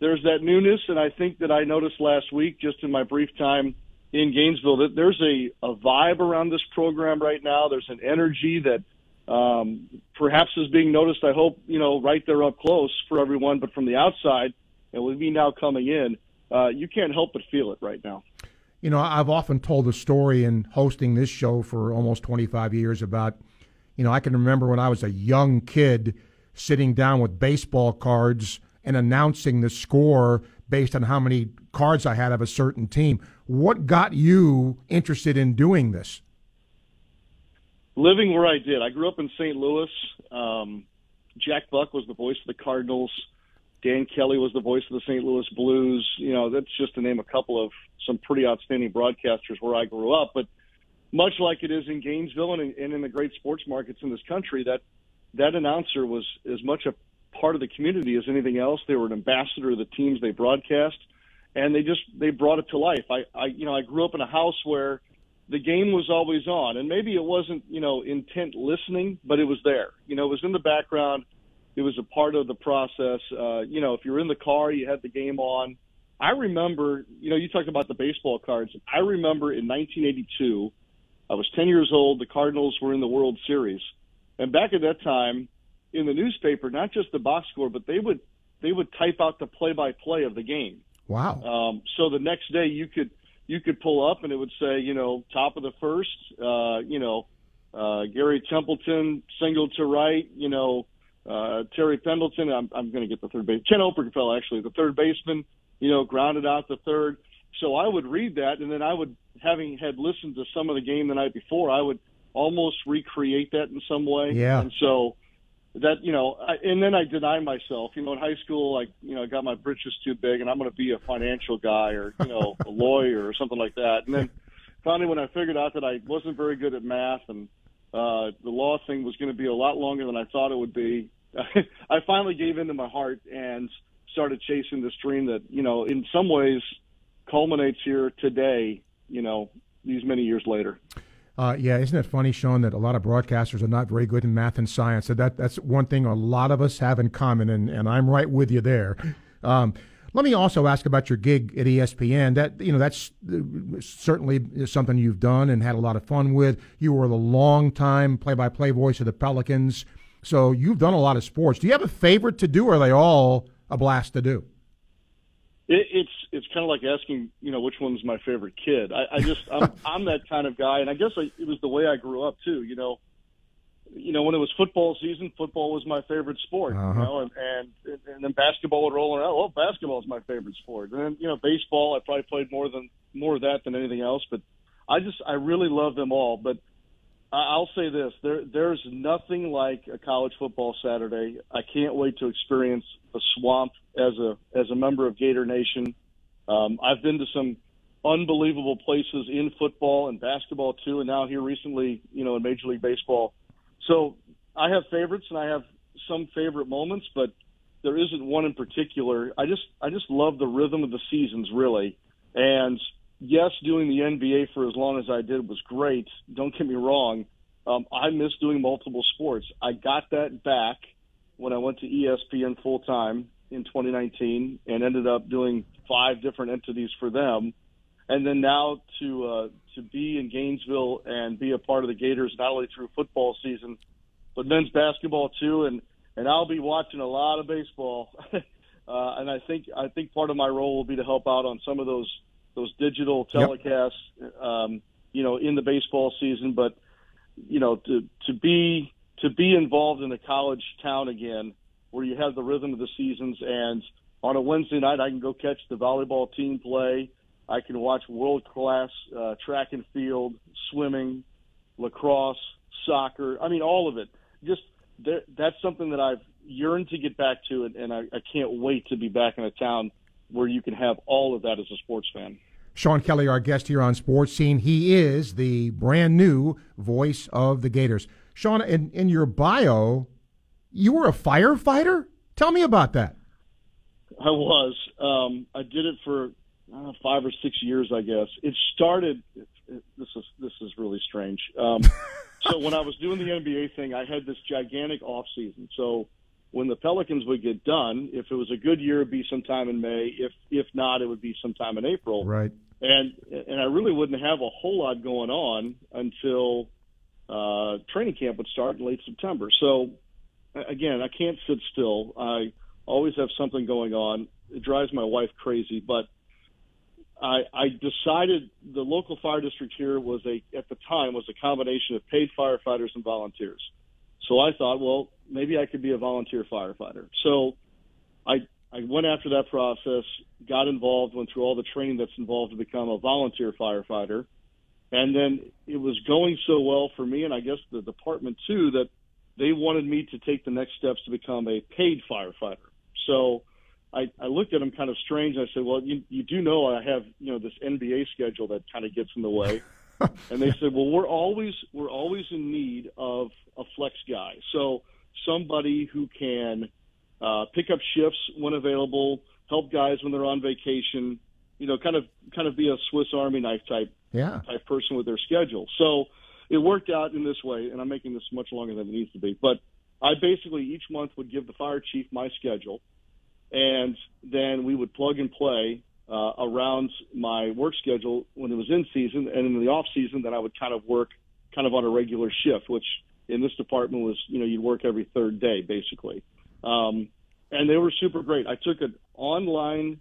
there's that newness, and I think that I noticed last week just in my brief time in Gainesville that there's a, a vibe around this program right now. There's an energy that Um, perhaps is being noticed, I hope, you know, right there up close for everyone, but from the outside, and with me now coming in, uh, you can't help but feel it right now. You know, I've often told the story in hosting this show for almost twenty-five years about, you know, I can remember when I was a young kid sitting down with baseball cards and announcing the score based on how many cards I had of a certain team. What got you interested in doing this? Living where I did. I grew up in Saint Louis. Um, Jack Buck was the voice of the Cardinals. Dan Kelly was the voice of the Saint Louis Blues. You know, that's just to name a couple of some pretty outstanding broadcasters where I grew up. But much like it is in Gainesville and in, and in the great sports markets in this country, that that announcer was as much a part of the community as anything else. They were an ambassador of the teams they broadcast, and they just they brought it to life. I, I you know, I grew up in a house where the game was always on, and maybe it wasn't, you know, intent listening, but it was there. You know, it was in the background. It was a part of the process. Uh, you know, if you were in the car, you had the game on. I remember, you know, you talked about the baseball cards. I remember in nineteen eighty-two, I was ten years old. The Cardinals were in the World Series. And back at that time, in the newspaper, not just the box score, but they would they would type out the play-by-play of the game. Wow. Um, so the next day you could you could pull up and it would say, you know, top of the first, uh, you know, uh, Gary Templeton, single to right, you know, uh, Terry Pendleton, I'm, I'm going to get the third baseman, Ken Obergefell, actually, the third baseman, you know, grounded out the third. So I would read that, and then I would, having had listened to some of the game the night before, I would almost recreate that in some way. Yeah. And so that, you know, I, and then I deny myself. You know, in high school, I, you know, I got my britches too big, and I'm going to be a financial guy or, you know, a lawyer or something like that. And then finally when I figured out that I wasn't very good at math and uh, the law thing was going to be a lot longer than I thought it would be, I finally gave into my heart and started chasing this dream that, you know, in some ways culminates here today, you know, these many years later. Uh, yeah, isn't it funny, Sean, that a lot of broadcasters are not very good in math and science? So that that's one thing a lot of us have in common, and, and I'm right with you there. Um, let me also ask about your gig at E S P N. That you know, that's certainly something you've done and had a lot of fun with. You were the longtime play-by-play voice of the Pelicans, so you've done a lot of sports. Do you have a favorite to do, or are they all a blast to do? It, it's it's kind of like asking, you know, which one's my favorite kid. I, I just I'm, I'm that kind of guy, and I guess I, it was the way I grew up too. You know, you know when it was football season, football was my favorite sport. Uh-huh. You know, and, and and then basketball would roll around. Oh, basketball is my favorite sport. And then you know, baseball. I probably played more than more of that than anything else. But I just I really love them all. But I, I'll say this: there there's nothing like a college football Saturday. I can't wait to experience the swamp as a as a member of Gator Nation. Um, I've been to some unbelievable places in football and basketball too, and now here recently, you know, in Major League Baseball. So I have favorites and I have some favorite moments, but there isn't one in particular. I just I just love the rhythm of the seasons, really. And yes, doing the N B A for as long as I did was great. Don't get me wrong. Um, I miss doing multiple sports. I got that back when I went to E S P N full time in twenty nineteen and ended up doing five different entities for them. And then now to uh, to be in Gainesville and be a part of the Gators, not only through football season, but men's basketball too. And, and I'll be watching a lot of baseball. uh, and I think I think part of my role will be to help out on some of those those digital telecasts, yep. um, you know, in the baseball season. But, you know, to to be to be involved in a college town again, where you have the rhythm of the seasons, and on a Wednesday night I can go catch the volleyball team play. I can watch world-class uh, track and field, swimming, lacrosse, soccer. I mean, all of it. Just th- that's something that I've yearned to get back to, and, and I, I can't wait to be back in a town where you can have all of that as a sports fan. Sean Kelly, our guest here on Sports Scene. He is the brand-new voice of the Gators. Sean, in, in your bio, you were a firefighter? Tell me about that. I was. Um, I did it for I don't know, five or six years, I guess. It started. It, it, this is this is really strange. Um, so when I was doing the N B A thing, I had this gigantic off season. So when the Pelicans would get done, if it was a good year, it'd be sometime in May. If if not, it would be sometime in April. Right. And and I really wouldn't have a whole lot going on until uh, training camp would start in late September. So. Again, I can't sit still. I always have something going on. It drives my wife crazy. But I, I decided the local fire district here was a at the time was a combination of paid firefighters and volunteers. So I thought, well, maybe I could be a volunteer firefighter. So I I went after that process, got involved, went through all the training that's involved to become a volunteer firefighter, and then it was going so well for me, and I guess the department too, that they wanted me to take the next steps to become a paid firefighter. So I, I looked at them kind of strange. I said, well, you, you do know I have, you know, this N B A schedule that kind of gets in the way. And they said, well, we're always we're always in need of a flex guy. So somebody who can uh, pick up shifts when available, help guys when they're on vacation, you know, kind of kind of be a Swiss Army knife type, yeah. type person with their schedule. So it worked out in this way, and I'm making this much longer than it needs to be, but I basically each month would give the fire chief my schedule, and then we would plug and play uh, around my work schedule when it was in season, and in the off season, then I would kind of work kind of on a regular shift, which in this department was, you know, you'd work every third day basically. Um, and they were super great. I took an online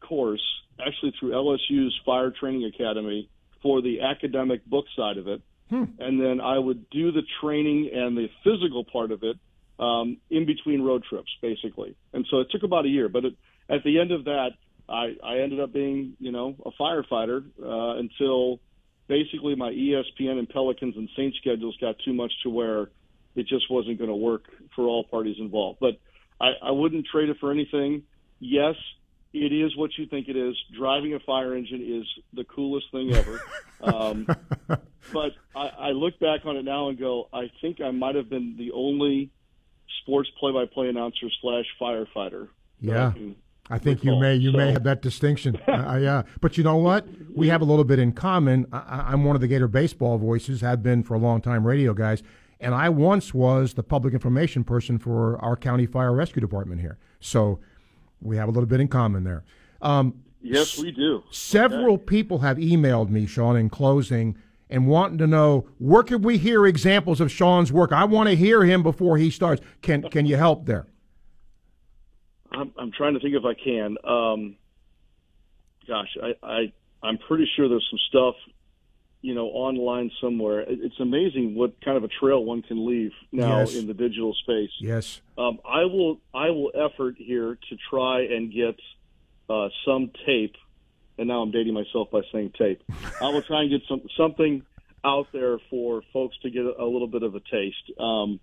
course actually through L S U's Fire Training Academy for the academic book side of it. Hmm. And then I would do the training and the physical part of it um, in between road trips, basically. And so it took about a year. But it, at the end of that, I, I ended up being, you know, a firefighter uh, until basically my E S P N and Pelicans and Saints schedules got too much to where it just wasn't going to work for all parties involved. But I, I wouldn't trade it for anything. Yes, it is what you think it is. Driving a fire engine is the coolest thing ever. Um, but I, I look back on it now and go, I think I might have been the only sports play-by-play announcer slash firefighter. Yeah, I, can, I think recall. you may you so. may have that distinction. uh, yeah. But you know what? We have a little bit in common. I, I'm one of the Gator baseball voices, have been for a long time, radio guys. And I once was the public information person for our county fire rescue department here. So we have a little bit in common there. Um, yes, we do. Several okay. people have emailed me, Sean, in closing, and wanting to know, where can we hear examples of Sean's work? I want to hear him before he starts. Can Can you help there? I'm, I'm trying to think if I can. Um, gosh, I, I I'm pretty sure there's some stuff, you know, online somewhere. It, it's amazing what kind of a trail one can leave now yes. in the digital space. Yes. Um, I will I will effort here to try and get uh, some tape, and now I'm dating myself by saying tape. I will try and get some something out there for folks to get a little bit of a taste. Um,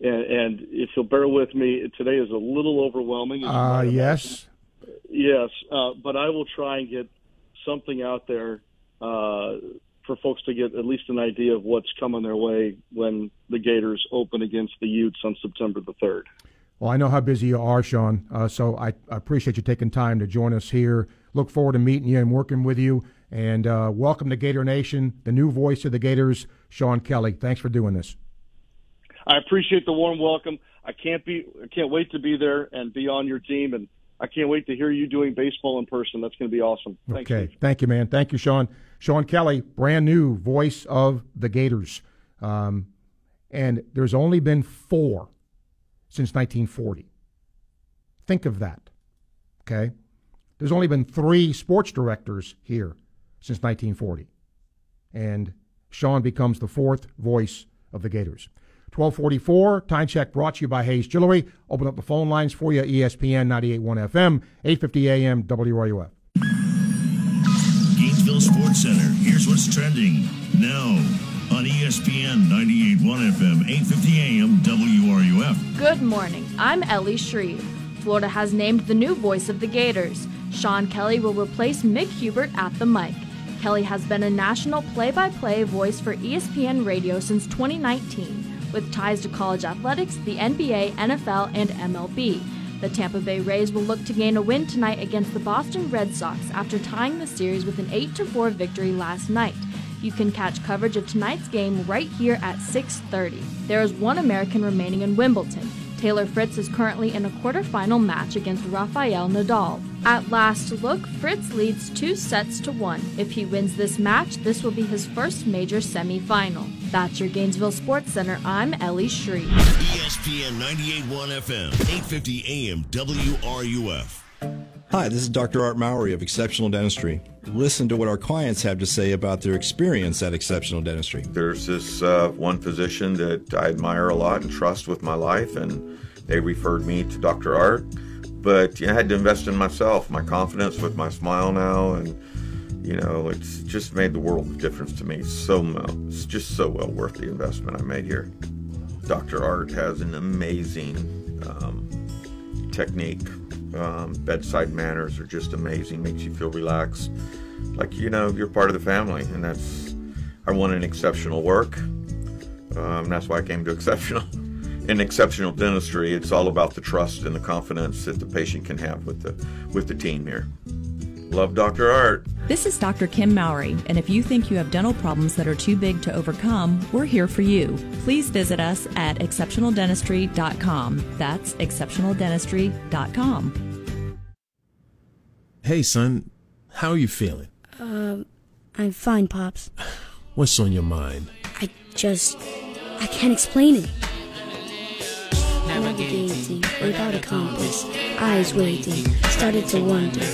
and, and if you'll bear with me, today is a little overwhelming. Uh, yes. Yes, uh, but I will try and get something out there uh, for folks to get at least an idea of what's coming their way when the Gators open against the Utes on September the third. Well, I know how busy you are, Sean, uh, so I, I appreciate you taking time to join us here. Look forward to meeting you and working with you. And uh, welcome to Gator Nation, the new voice of the Gators, Sean Kelly. Thanks for doing this. I appreciate the warm welcome. I can't be, I can't wait to be there and be on your team, and I can't wait to hear you doing baseball in person. That's going to be awesome. Thanks, okay, Steve. Thank you, man. Thank you, Sean. Sean Kelly, brand new voice of the Gators. Um, and there's only been four since nineteen forty. Think of that, okay? There's only been three sports directors here since nineteen forty. And Sean becomes the fourth voice of the Gators. twelve forty-four, time check brought to you by Hayes Jewelry. Open up the phone lines for you, E S P N ninety-eight point one F M, eight fifty A M, W R U F. Gainesville Sports Center, here's what's trending now on E S P N ninety-eight point one F M, eight fifty A M, W R U F. Good morning. I'm Ellie Shreve. Florida has named the new voice of the Gators. Sean Kelly will replace Mick Hubert at the mic. Kelly has been a national play-by-play voice for E S P N Radio since twenty nineteen, with ties to college athletics, the N B A, N F L, and M L B. The Tampa Bay Rays will look to gain a win tonight against the Boston Red Sox after tying the series with an eight to four victory last night. You can catch coverage of tonight's game right here at six thirty. There is one American remaining in Wimbledon. Taylor Fritz is currently in a quarterfinal match against Rafael Nadal. At last look, Fritz leads two sets to one. If he wins this match, this will be his first major semifinal. That's your Gainesville Sports Center. I'm Ellie Shreve. E S P N ninety-eight point one F M, eight fifty A M, W R U F. Hi, this is Doctor Art Mowry of Exceptional Dentistry. Listen to what our clients have to say about their experience at Exceptional Dentistry. There's this uh, one physician that I admire a lot and trust with my life, and they referred me to Doctor Art. But I had to invest in myself, my confidence with my smile now, and you know, it's just made the world of difference to me. So it's just so well worth the investment I made here. Doctor Art has an amazing um, technique. Um, bedside manners are just amazing. Makes you feel relaxed, like you know you're part of the family, and that's I want an exceptional work. Um, that's why I came to Exceptional. In Exceptional Dentistry, it's all about the trust and the confidence that the patient can have with the with the team here. Love Doctor Art. This is Doctor Kim Mowry, and if you think you have dental problems that are too big to overcome, we're here for you. Please visit us at exceptional dentistry dot com. That's exceptional dentistry dot com. Hey, son, how are you feeling? Um, uh, I'm fine, Pops. What's on your mind? I just... I can't explain it. Navigating without a compass, eyes waiting, started to wonder.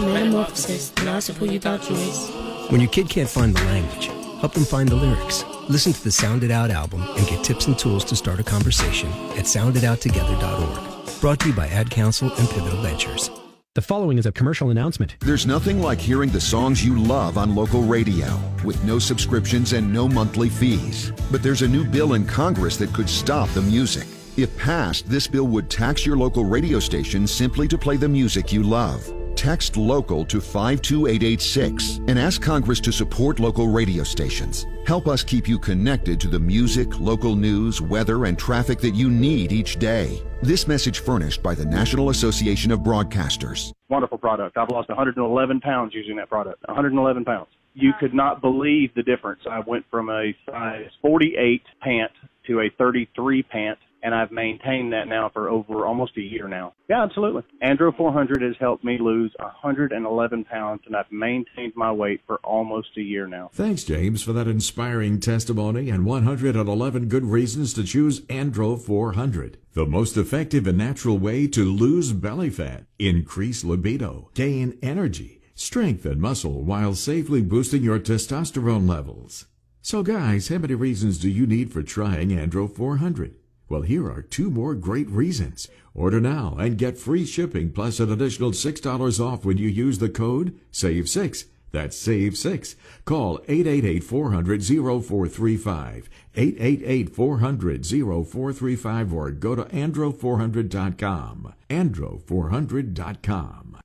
Metamorphosis, the loss of who you thought you was. When your kid can't find the language, help them find the lyrics. Listen to the Sound It Out album and get tips and tools to start a conversation at sound it out together dot org. Brought to you by Ad Council and Pivotal Ventures. The following is a commercial announcement. There's nothing like hearing the songs you love on local radio with no subscriptions and no monthly fees. But there's a new bill in Congress that could stop the music. If passed, this bill would tax your local radio station simply to play the music you love. Text LOCAL to five two eight eight six and ask Congress to support local radio stations. Help us keep you connected to the music, local news, weather, and traffic that you need each day. This message furnished by the National Association of Broadcasters. Wonderful product. I've lost one hundred eleven pounds using that product. one hundred eleven pounds. You could not believe the difference. I went from a size forty-eight pant to a thirty-three pant, and I've maintained that now for over almost a year now. Yeah, absolutely. Andro four hundred has helped me lose one hundred eleven pounds, and I've maintained my weight for almost a year now. Thanks, James, for that inspiring testimony and one hundred eleven good reasons to choose Andro four hundred. The most effective and natural way to lose belly fat, increase libido, gain energy, strength, and muscle while safely boosting your testosterone levels. So, guys, how many reasons do you need for trying Andro four hundred? Well, here are two more great reasons. Order now and get free shipping plus an additional six dollars off when you use the code SAVE six. That's SAVE six. Call eight eight eight, four hundred, oh four three five, eight eight eight, four hundred, oh four three five, or go to andro four hundred dot com, andro four hundred dot com.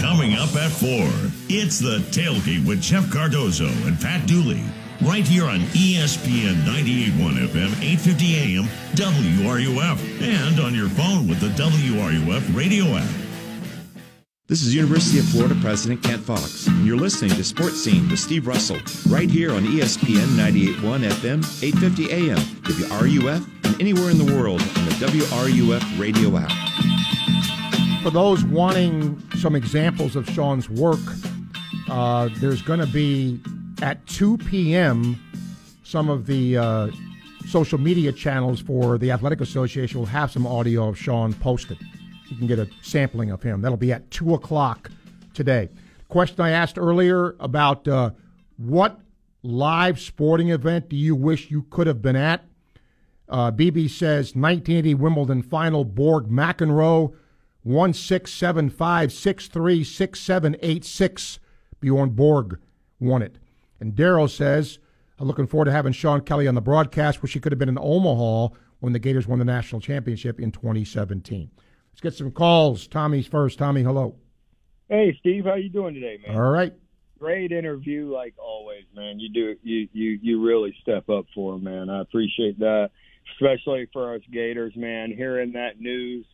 Coming up at four, it's The Tailgate with Jeff Cardozo and Pat Dooley. Right here on E S P N ninety-eight point one F M, eight fifty A M, W R U F, and on your phone with the W R U F radio app. This is University of Florida President Kent Fox, and you're listening to Sports Scene with Steve Russell, right here on E S P N ninety-eight point one F M, eight fifty A M, W R U F, and anywhere in the world on the W R U F radio app. For those wanting some examples of Sean's work, uh, there's going to be... at two p.m., some of the uh, social media channels for the Athletic Association will have some audio of Sean posted. You can get a sampling of him. That'll be at two o'clock today. Question I asked earlier about uh, what live sporting event do you wish you could have been at? Uh, B B says nineteen eighty Wimbledon final, Borg McEnroe, one six seven five six three six seven eight six. Bjorn Borg won it. And Daryl says, I'm looking forward to having Sean Kelly on the broadcast. Wish he could have been in Omaha when the Gators won the national championship in twenty seventeen. Let's get some calls. Tommy's first. Tommy, hello. Hey, Steve. How you doing today, man? All right. Great interview, like always, man. You do you you you really step up for him, man. I appreciate that, especially for us Gators, man. Hearing that news,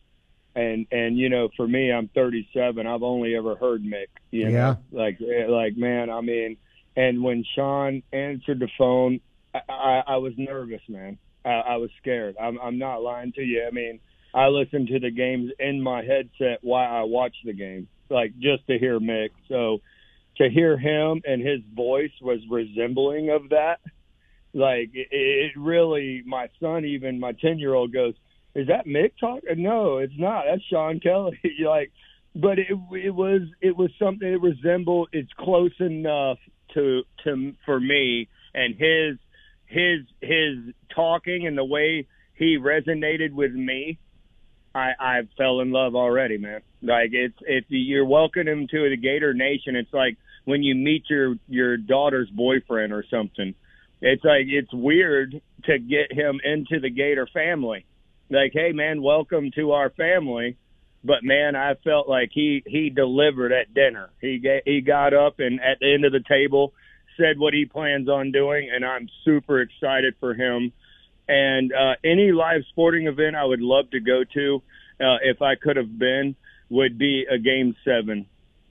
and and you know, for me, I'm thirty-seven. I've only ever heard Mick. You yeah. Know? Like like man, I mean. And when Sean answered the phone, I, I, I was nervous, man. I, I was scared. I'm, I'm not lying to you. I mean, I listened to the games in my headset while I watched the game, like just to hear Mick. So to hear him and his voice was resembling of that. Like, it, it really, my son, even my ten-year-old goes, is that Mick talking? No, it's not. That's Sean Kelly. You're like, but it, it was it was something it resembled. It's close enough. To to for me, and his his his talking and the way he resonated with me, I, I fell in love already, man. Like it's it's you're welcoming him to the Gator Nation. It's like when you meet your your daughter's boyfriend or something. It's like it's weird to get him into the Gator family. Like, hey man, welcome to our family. But man, I felt like he, he delivered at dinner. He get, he got up and at the end of the table said what he plans on doing, and I'm super excited for him. And uh, any live sporting event I would love to go to, uh, if I could have been, would be a Game Seven,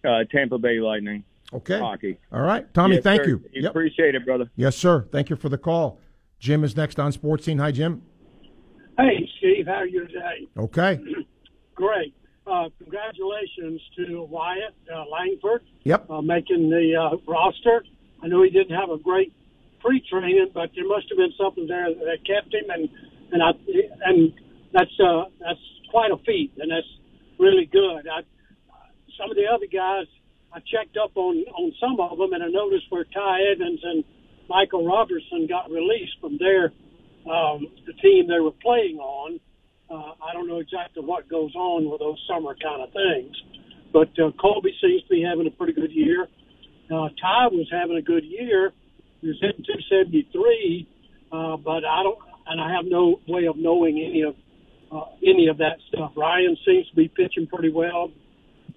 uh, Tampa Bay Lightning. Okay. Hockey. All right, Tommy. Yes, thank sir. you. Yep. Appreciate it, brother. Yes, sir. Thank you for the call. Jim is next on Sports Scene. Hi, Jim. Hey, Steve. How are you today? Okay. Great. Uh, congratulations to Wyatt uh, Langford yep. uh, making the uh, roster. I know he didn't have a great pre-training, but there must have been something there that kept him, and and I, and that's uh, that's quite a feat, and that's really good. I, some of the other guys, I checked up on, on some of them, and I noticed where Ty Edmonds and Michael Robertson got released from their um, the team they were playing on. Uh, I don't know exactly what goes on with those summer kind of things. But uh, Colby seems to be having a pretty good year. Uh, Ty was having a good year. He was hitting two seventy-three, uh, but I don't, and I have no way of knowing any of uh, any of that stuff. Ryan seems to be pitching pretty well.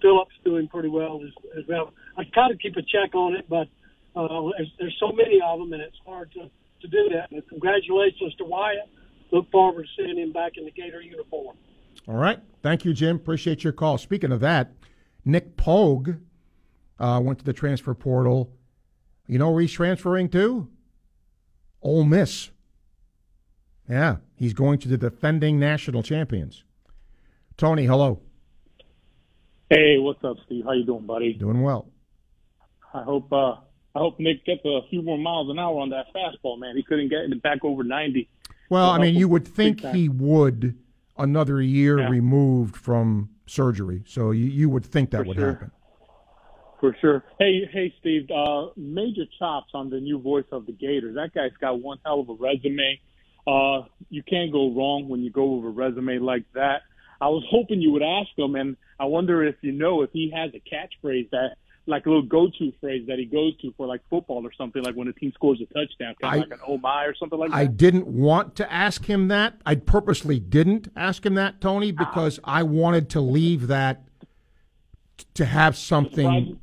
Phillips doing pretty well as, as well. I kind of keep a check on it, but uh, there's, there's so many of them, and it's hard to, to do that. And congratulations to Wyatt. Look forward to seeing him back in the Gator uniform. All right. Thank you, Jim. Appreciate your call. Speaking of that, Nick Pogue uh, went to the transfer portal. You know where he's transferring to? Ole Miss. Yeah, he's going to the defending national champions. Tony, hello. Hey, what's up, Steve? How you doing, buddy? Doing well. I hope uh, I hope Nick gets a few more miles an hour on that fastball, man. He couldn't get it back over ninety. Well, I mean, you would think he would another year yeah. removed from surgery, so you, you would think that For would sure. happen. For sure. Hey, hey, Steve, uh, major chops on the new voice of the Gators. That guy's got one hell of a resume. Uh, you can't go wrong when you go with a resume like that. I was hoping you would ask him, and I wonder if you know if he has a catchphrase, that, like a little go-to phrase that he goes to for, like, football or something, like when a team scores a touchdown, kind of I, like an oh my or something like that. I didn't want to ask him that. I purposely didn't ask him that, Tony, because ah. I wanted to leave that t- to have something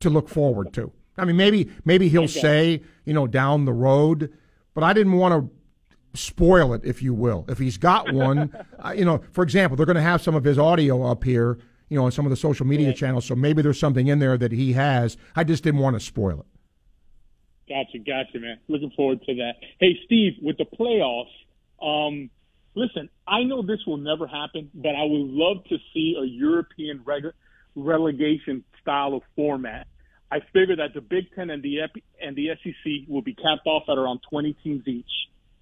to look forward to. I mean, maybe maybe he'll okay. say, you know, down the road, but I didn't want to spoil it, if you will. If he's got one, uh, you know, for example, they're going to have some of his audio up here, you know, on some of the social media yeah. channels, so maybe there's something in there that he has. I just didn't want to spoil it. Gotcha, gotcha, man. Looking forward to that. Hey, Steve, with the playoffs, um, listen, I know this will never happen, but I would love to see a European reg- relegation style of format. I figure that the Big Ten and the E P- and the S E C will be capped off at around twenty teams each.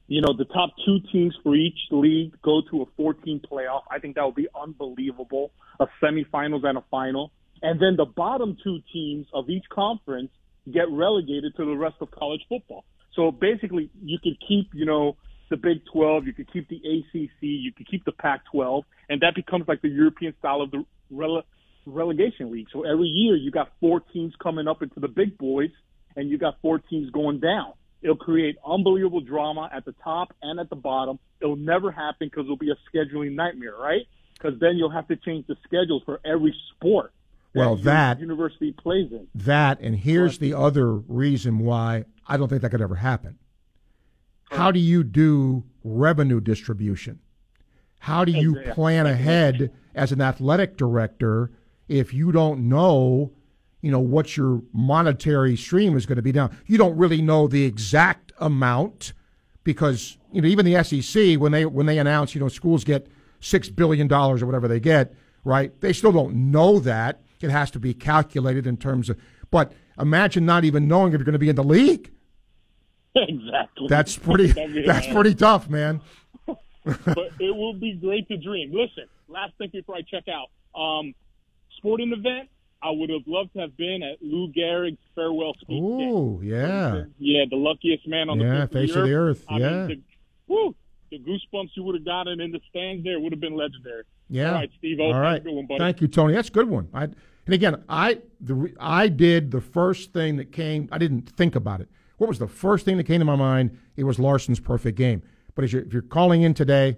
You know, the top two teams for each league go to a four-team playoff. I think that would be unbelievable, a semifinals and a final. And then the bottom two teams of each conference get relegated to the rest of college football. So basically, you could keep, you know, the Big twelve, you could keep the A C C, you could keep the Pac twelve, and that becomes like the European style of the rele- relegation league. So every year you got four teams coming up into the big boys, and you got four teams going down. It'll create unbelievable drama at the top and at the bottom. It'll never happen because it'll be a scheduling nightmare, right? Because then you'll have to change the schedules for every sport well, that, that university plays in. That, and here's but, the other reason why I don't think that could ever happen. How do you do revenue distribution? How do you exactly. plan ahead as an athletic director if you don't know – you know, what your monetary stream is going to be down. You don't really know the exact amount because, you know, even the S E C, when they when they announce, you know, schools get six billion dollars or whatever they get, right, they still don't know that. It has to be calculated in terms of – but imagine not even knowing if you're going to be in the league. Exactly. That's pretty, that's pretty tough, man. But it will be great to dream. Listen, last thing before I check out. Um, sporting event. I would have loved to have been at Lou Gehrig's farewell speech. Oh, yeah. Yeah, the luckiest man on the yeah, face of the earth. I yeah. mean, the, woo, the goosebumps you would have gotten in the stands there would have been legendary. Yeah. All right, Steve. All right. Good one, buddy. Thank you, Tony. That's a good one. I, and again, I the I did the first thing that came. I didn't think about it. What was the first thing that came to my mind? It was Larson's perfect game. But if you're, if you're calling in today,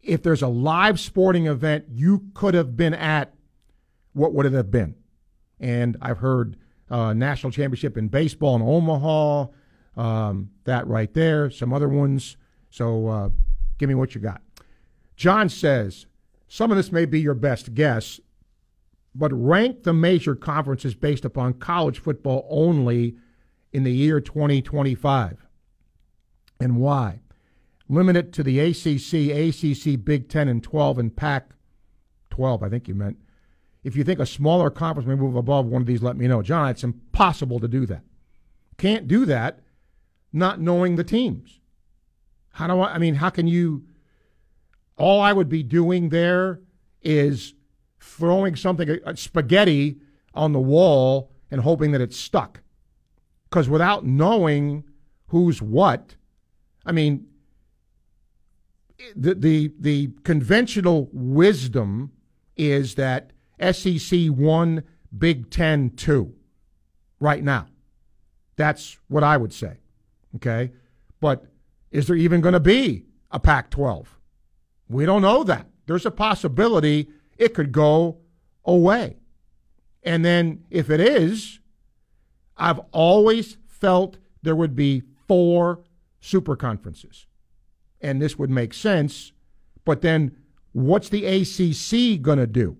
if there's a live sporting event you could have been at, what would it have been? And I've heard uh, national championship in baseball in Omaha, um, that right there, some other ones. So uh, give me what you got. John says, some of this may be your best guess, but rank the major conferences based upon college football only in the year twenty twenty-five. And why? Limit it to the A C C, A C C, Big Ten, and twelve, and Pac twelve, I think you meant. If you think a smaller conference may move above one of these, let me know. John, it's impossible to do that. Can't do that not knowing the teams. How do I, I mean, how can you, all I would be doing there is throwing something, a, a spaghetti on the wall and hoping that it's stuck. Because without knowing who's what, I mean, the, the, the conventional wisdom is that S E C one, Big Ten two right now. That's what I would say, okay? But is there even going to be a Pac twelve? We don't know that. There's a possibility it could go away. And then if it is, I've always felt there would be four super conferences. And this would make sense. But then what's the A C C going to do?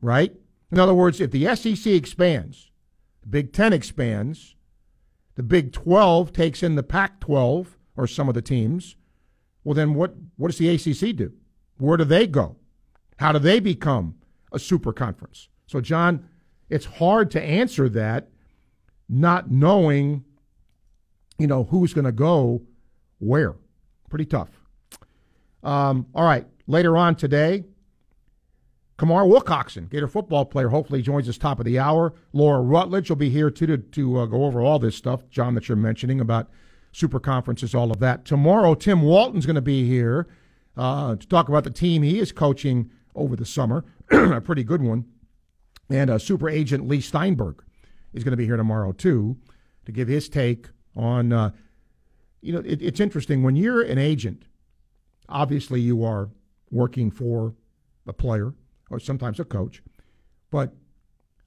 Right? In other words, if the S E C expands, the Big Ten expands, the Big twelve takes in the Pac twelve or some of the teams, well then what, what does the A C C do? Where do they go? How do they become a super conference? So, John, it's hard to answer that not knowing, you know, who's going to go where. Pretty tough. Um, all right, later on today, Kamara Wilcoxon, Gator football player, hopefully joins us top of the hour. Laura Rutledge will be here, too, to, to uh, go over all this stuff, John, that you're mentioning about super conferences, all of that. Tomorrow, Tim Walton's going to be here uh, to talk about the team he is coaching over the summer, a pretty good one. And uh, super agent Lee Steinberg is going to be here tomorrow, too, to give his take on, uh, you know, it, it's interesting. When you're an agent, obviously you are working for a player, or sometimes a coach, but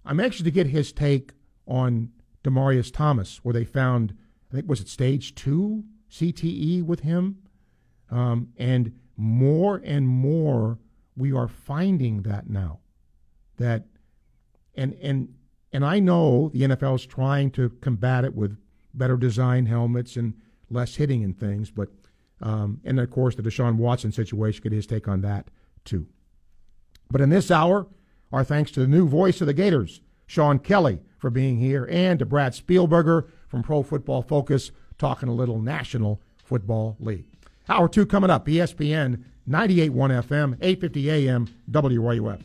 I'm anxious to get his take on Demaryius Thomas, where they found, I think, was it stage two C T E with him? Um, and more and more we are finding that now. That, and and and I know the N F L is trying to combat it with better design helmets and less hitting and things, but, um, and of course the Deshaun Watson situation, get his take on that too. But in this hour, our thanks to the new voice of the Gators, Sean Kelly, for being here, and to Brad Spielberger from Pro Football Focus, talking a little National Football League. Hour two coming up, E S P N, ninety-eight point one F M, eight fifty A M, W R U F.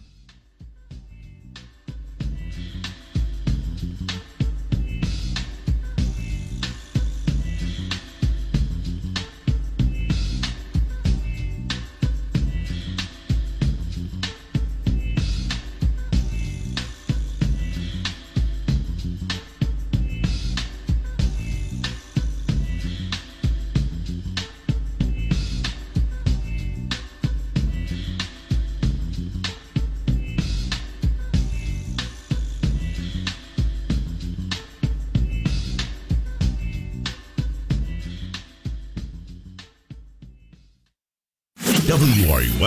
W R U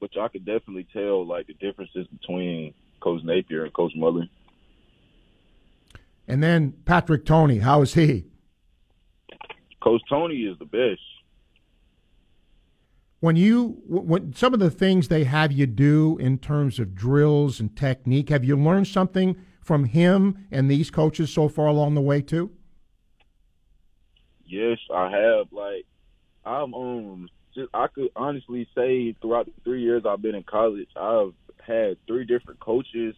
which I could definitely tell like the differences between Coach Napier and Coach Mullen. And then Patrick Toney, how is he? Coach Toney is the best. When you, when some of the things they have you do in terms of drills and technique, have you learned something from him and these coaches so far along the way too? Yes, I have. Like, I'm um, just, I could honestly say throughout the three years I've been in college, I've had three different coaches,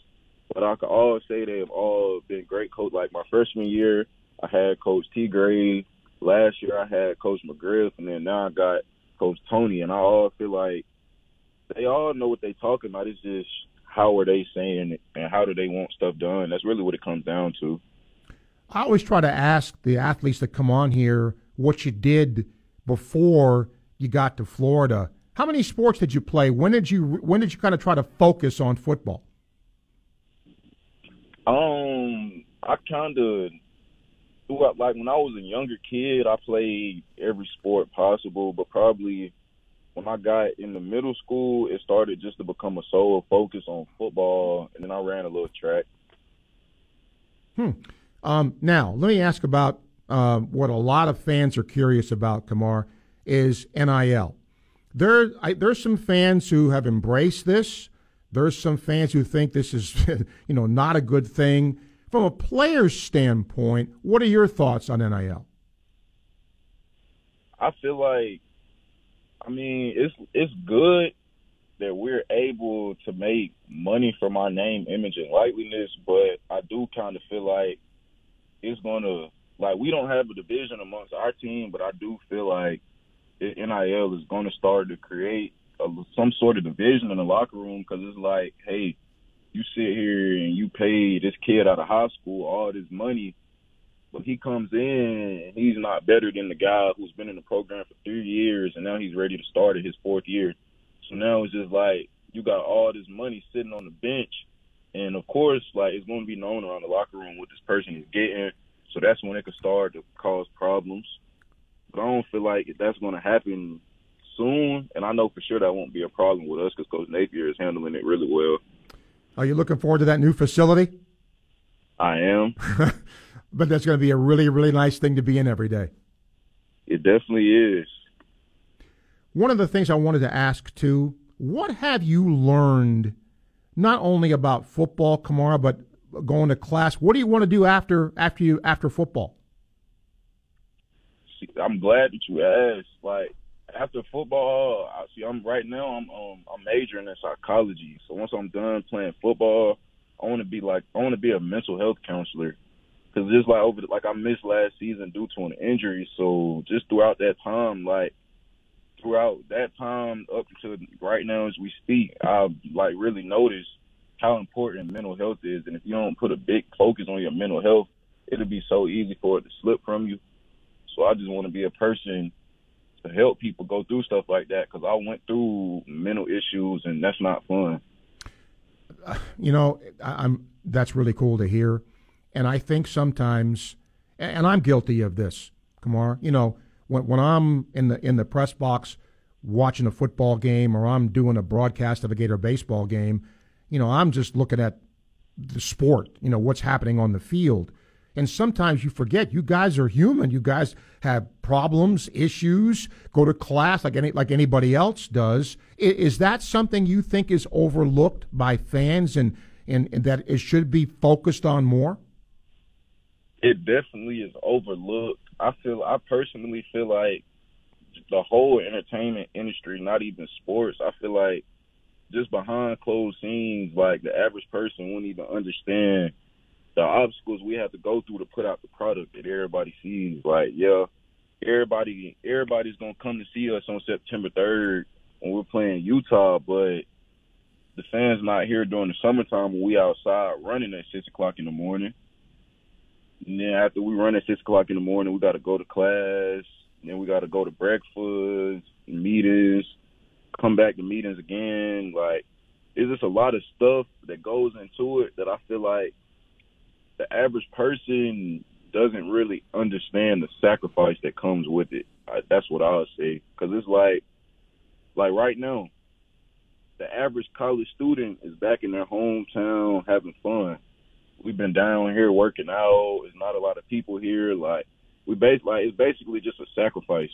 but I could all say they've all been great coaches. Like my freshman year, I had Coach T. Gray. Last year, I had Coach McGriff, and then now I got Coach Toney, and I all feel like they all know what they're talking about. It's just how are they saying it and how do they want stuff done. That's really what it comes down to. I always try to ask the athletes that come on here what you did before you got to Florida. How many sports did you play? When did you when did you kind of try to focus on football? Um, I kind of – Throughout, like when I was a younger kid, I played every sport possible, but probably when I got into middle school, it started just to become a sole focus on football, and then I ran a little track. Hmm. Um, now, let me ask about uh, what a lot of fans are curious about, Kamar, is N I L. There, I, there's some fans who have embraced this. There's some fans who think this is, you know, not a good thing. From a player's standpoint, what are your thoughts on N I L? I feel like, I mean, it's it's good that we're able to make money from our name, image, and likeness, but I do kind of feel like it's going to, like, we don't have a division amongst our team, but I do feel like N I L is going to start to create a, some sort of division in the locker room, because it's like, hey, you sit here and you pay this kid out of high school all this money, but he comes in and he's not better than the guy who's been in the program for three years and now he's ready to start at his fourth year. So now it's just like you got all this money sitting on the bench, and, of course, like, it's going to be known around the locker room what this person is getting, so that's when it could start to cause problems. But I don't feel like that's going to happen soon, and I know for sure that won't be a problem with us because Coach Napier is handling it really well. Are you looking forward to that new facility? I am. But that's going to be a really, really nice thing to be in every day. It definitely is. One of the things I wanted to ask, too, what have you learned not only about football, Kamara, but going to class? What do you want to do after after you after football? See, I'm glad that you asked. Like, after football, I see I'm right now I'm um, I'm majoring in psychology. So once I'm done playing football, I want to be like I want to be a mental health counselor, because just like over the, like I missed last season due to an injury. So just throughout that time, like throughout that time up to right now as we speak, I've like really noticed how important mental health is. And if you don't put a big focus on your mental health, it'll be so easy for it to slip from you. So I just want to be a person to help people go through stuff like that, because I went through mental issues, and that's not fun. Uh, you know, I, I'm that's really cool to hear. And I think sometimes, and I'm guilty of this, Kamar, you know, when when I'm in the in the press box watching a football game, or I'm doing a broadcast of a Gator baseball game, you know, I'm just looking at the sport, you know, what's happening on the field. And sometimes you forget you guys are human. You guys have problems, issues, go to class like any like anybody else does. Is that something you think is overlooked by fans, and, and, and that it should be focused on more? It definitely is overlooked. I feel I personally feel like the whole entertainment industry, not even sports, I feel like just behind closed scenes, like the average person wouldn't even understand the obstacles we have to go through to put out the product that everybody sees. Like, yeah, everybody, everybody's going to come to see us on September third when we're playing Utah, but the fans not here during the summertime when we outside running at six o'clock in the morning. And then after we run at six o'clock in the morning, we got to go to class, and then we got to go to breakfast, meetings, come back to meetings again. Like, it's just a lot of stuff that goes into it that I feel like the average person doesn't really understand the sacrifice that comes with it. I, that's what I would say. Because it's like, like right now, the average college student is back in their hometown having fun. We've been down here working out. There's not a lot of people here. Like, we bas- like it's basically just a sacrifice.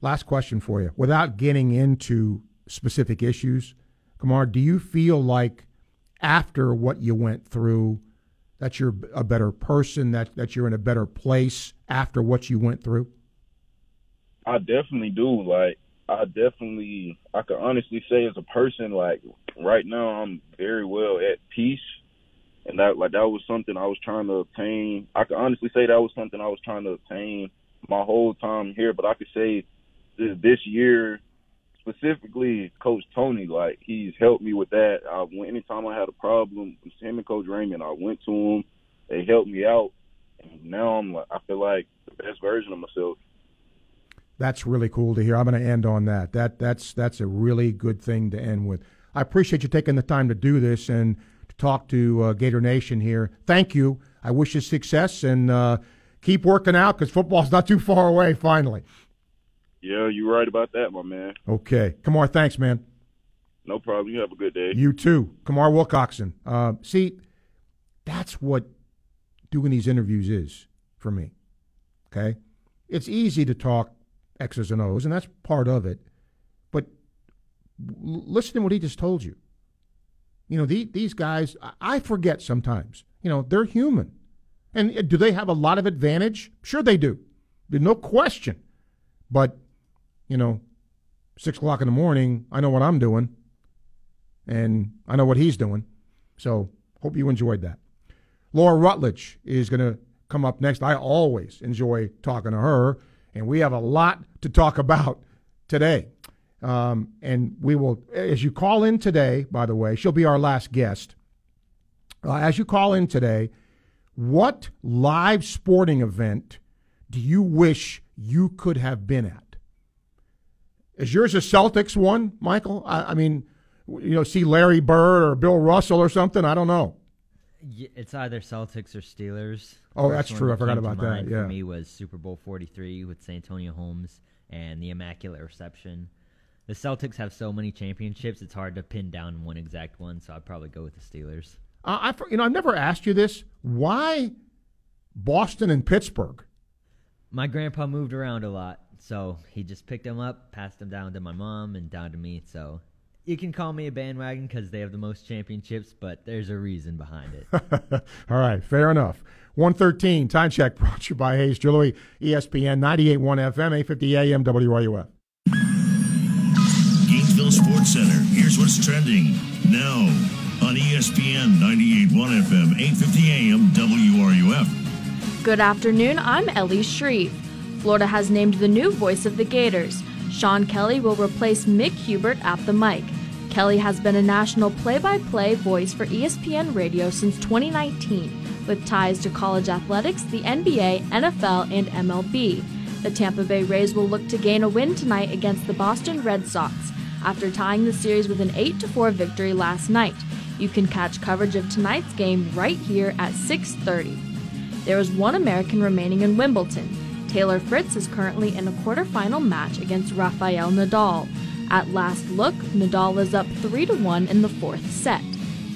Last question for you. Without getting into specific issues, Kamar, do you feel like after what you went through, that you're a better person, that, that you're in a better place after what you went through? I definitely do. Like, I definitely, I can honestly say as a person, like, right now I'm very well at peace. And that, like, that was something I was trying to obtain. I can honestly say that was something I was trying to obtain my whole time here. But I could say this, this year, specifically, Coach Tony, like, he's helped me with that. I went, anytime I had a problem, it was him and Coach Raymond. I went to him. They helped me out. And now I'm like, I feel like the best version of myself. That's really cool to hear. I'm going to end on that. That that's that's a really good thing to end with. I appreciate you taking the time to do this and to talk to uh, Gator Nation here. Thank you. I wish you success, and uh, keep working out, because football's not too far away finally. Yeah, you're right about that, my man. Okay. Kamar, thanks, man. No problem. You have a good day. You too. Kamara Wilcoxon. Uh, see, that's what doing these interviews is for me, okay? It's easy to talk X's and O's, and that's part of it. But l- listen to what he just told you. You know, the, these guys, I-, I forget sometimes. You know, they're human. And uh, do they have a lot of advantage? Sure they do. There's no question. But, you know, six o'clock in the morning, I know what I'm doing, and I know what he's doing. So hope you enjoyed that. Laura Rutledge is going to come up next. I always enjoy talking to her, and we have a lot to talk about today. Um, and we will, as you call in today, by the way, she'll be our last guest. Uh, as you call in today, what live sporting event do you wish you could have been at? Is yours a Celtics one, Michael? I, I mean, you know, see Larry Bird or Bill Russell or something? I don't know. It's either Celtics or Steelers. Oh, that's true. I forgot about that. Yeah. For me was Super Bowl forty-three with Santonio Holmes and the Immaculate Reception. The Celtics have so many championships, it's hard to pin down one exact one, so I'd probably go with the Steelers. Uh, I, you know, I've never asked you this. Why Boston and Pittsburgh? My grandpa moved around a lot. So he just picked them up, passed them down to my mom, and down to me. So you can call me a bandwagon because they have the most championships, but there's a reason behind it. All right, fair enough. one thirteen, Time Check brought to you by Hayes Jewelry, E S P N, ninety-eight point one F M, eight fifty A M, W R U F. Gainesville Sports Center, here's what's trending now on E S P N, ninety-eight point one F M, eight fifty A M, W R U F. Good afternoon, I'm Ellie Shreve. Florida has named the new voice of the Gators. Sean Kelly will replace Mick Hubert at the mic. Kelly has been a national play-by-play voice for E S P N Radio since twenty nineteen, with ties to college athletics, the N B A, N F L, and M L B. The Tampa Bay Rays will look to gain a win tonight against the Boston Red Sox, after tying the series with an eight to four victory last night. You can catch coverage of tonight's game right here at six thirty. There is one American remaining in Wimbledon. Taylor Fritz is currently in a quarterfinal match against Rafael Nadal. At last look, Nadal is up three to one in the fourth set.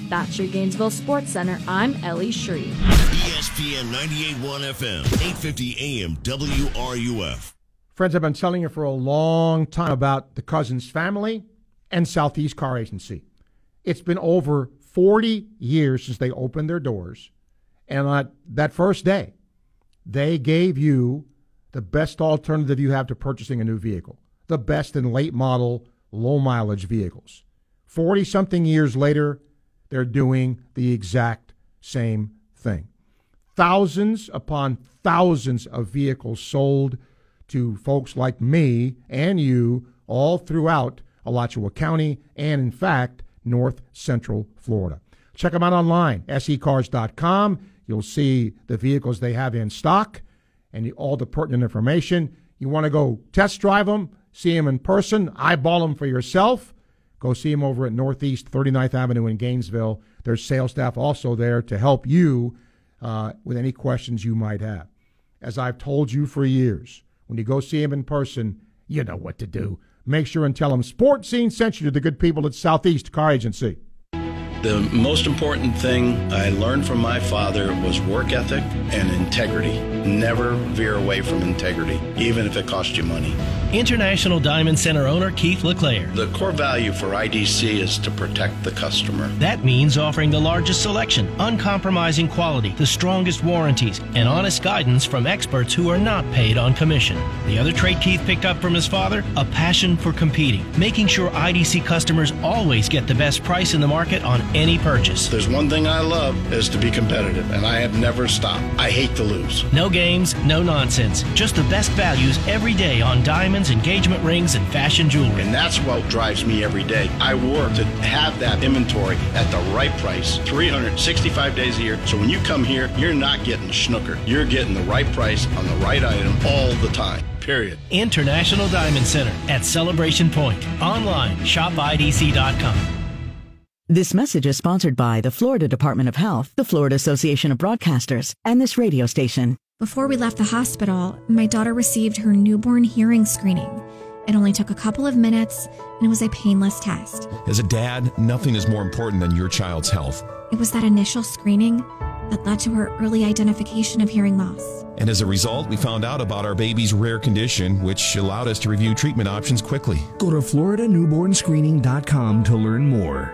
That's your Gainesville Sports Center. I'm Ellie Shreve. E S P N ninety-eight point one F M, eight fifty A M, W R U F. Friends, I've been telling you for a long time about the Cousins family and Southeast Car Agency. It's been over forty years since they opened their doors. And on that first day, they gave you the best alternative you have to purchasing a new vehicle, the best in late model, low mileage vehicles. forty-something years later, they're doing the exact same thing. Thousands upon thousands of vehicles sold to folks like me and you all throughout Alachua County and, in fact, north central Florida. Check them out online, S E cars dot com. You'll see the vehicles they have in stock and all the pertinent information. You want to go test drive them, see them in person, eyeball them for yourself, go see them over at Northeast thirty-ninth Avenue in Gainesville. There's sales staff also there to help you uh, with any questions you might have. As I've told you for years, when you go see them in person, you know what to do. Make sure and tell them Sports Scene sent you to the good people at Southeast Car Agency. The most important thing I learned from my father was work ethic and integrity. Never veer away from integrity, even if it costs you money. International Diamond Center owner Keith LeClaire. The core value for I D C is to protect the customer. That means offering the largest selection, uncompromising quality, the strongest warranties, and honest guidance from experts who are not paid on commission. The other trait Keith picked up from his father, a passion for competing, making sure I D C customers always get the best price in the market on any purchase. There's one thing I love is to be competitive, and I have never stopped. I hate to lose. No games, no nonsense. Just the best values every day on diamonds, engagement rings, and fashion jewelry. And that's what drives me every day. I work to have that inventory at the right price, three hundred sixty-five days a year. So when you come here, you're not getting schnooker. You're getting the right price on the right item all the time. Period. International Diamond Center at Celebration Point. Online, shop I D C dot com. This message is sponsored by the Florida Department of Health, the Florida Association of Broadcasters, and this radio station. Before we left the hospital, my daughter received her newborn hearing screening. It only took a couple of minutes, and it was a painless test. As a dad, nothing is more important than your child's health. It was that initial screening that led to her early identification of hearing loss. And as a result, we found out about our baby's rare condition, which allowed us to review treatment options quickly. Go to florida newborn screening dot com to learn more.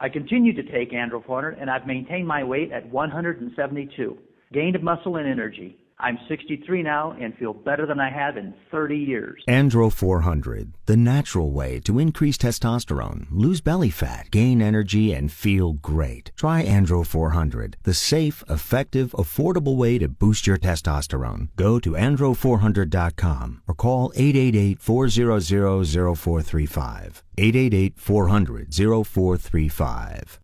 I continue to take Andro four hundred, and I've maintained my weight at one hundred seventy-two, gained muscle and energy. I'm sixty-three now and feel better than I have in thirty years. Andro four hundred, the natural way to increase testosterone, lose belly fat, gain energy, and feel great. Try Andro four hundred, the safe, effective, affordable way to boost your testosterone. Go to andro four hundred dot com or call eight eight eight, four hundred, zero four three five. eight eight eight, four hundred, zero four three five.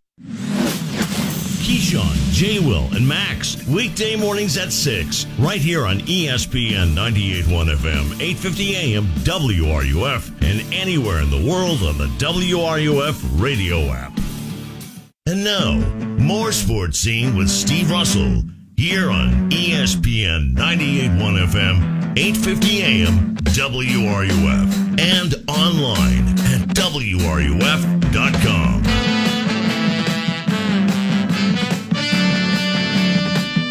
Keyshawn, J. Will, and Max. Weekday mornings at six, right here on E S P N ninety-eight point one F M, eight fifty A M, W R U F, and anywhere in the world on the W R U F radio app. And now, more Sports Scene with Steve Russell, here on E S P N ninety-eight point one F M, eight fifty A M, W R U F, and online at W R U F dot com.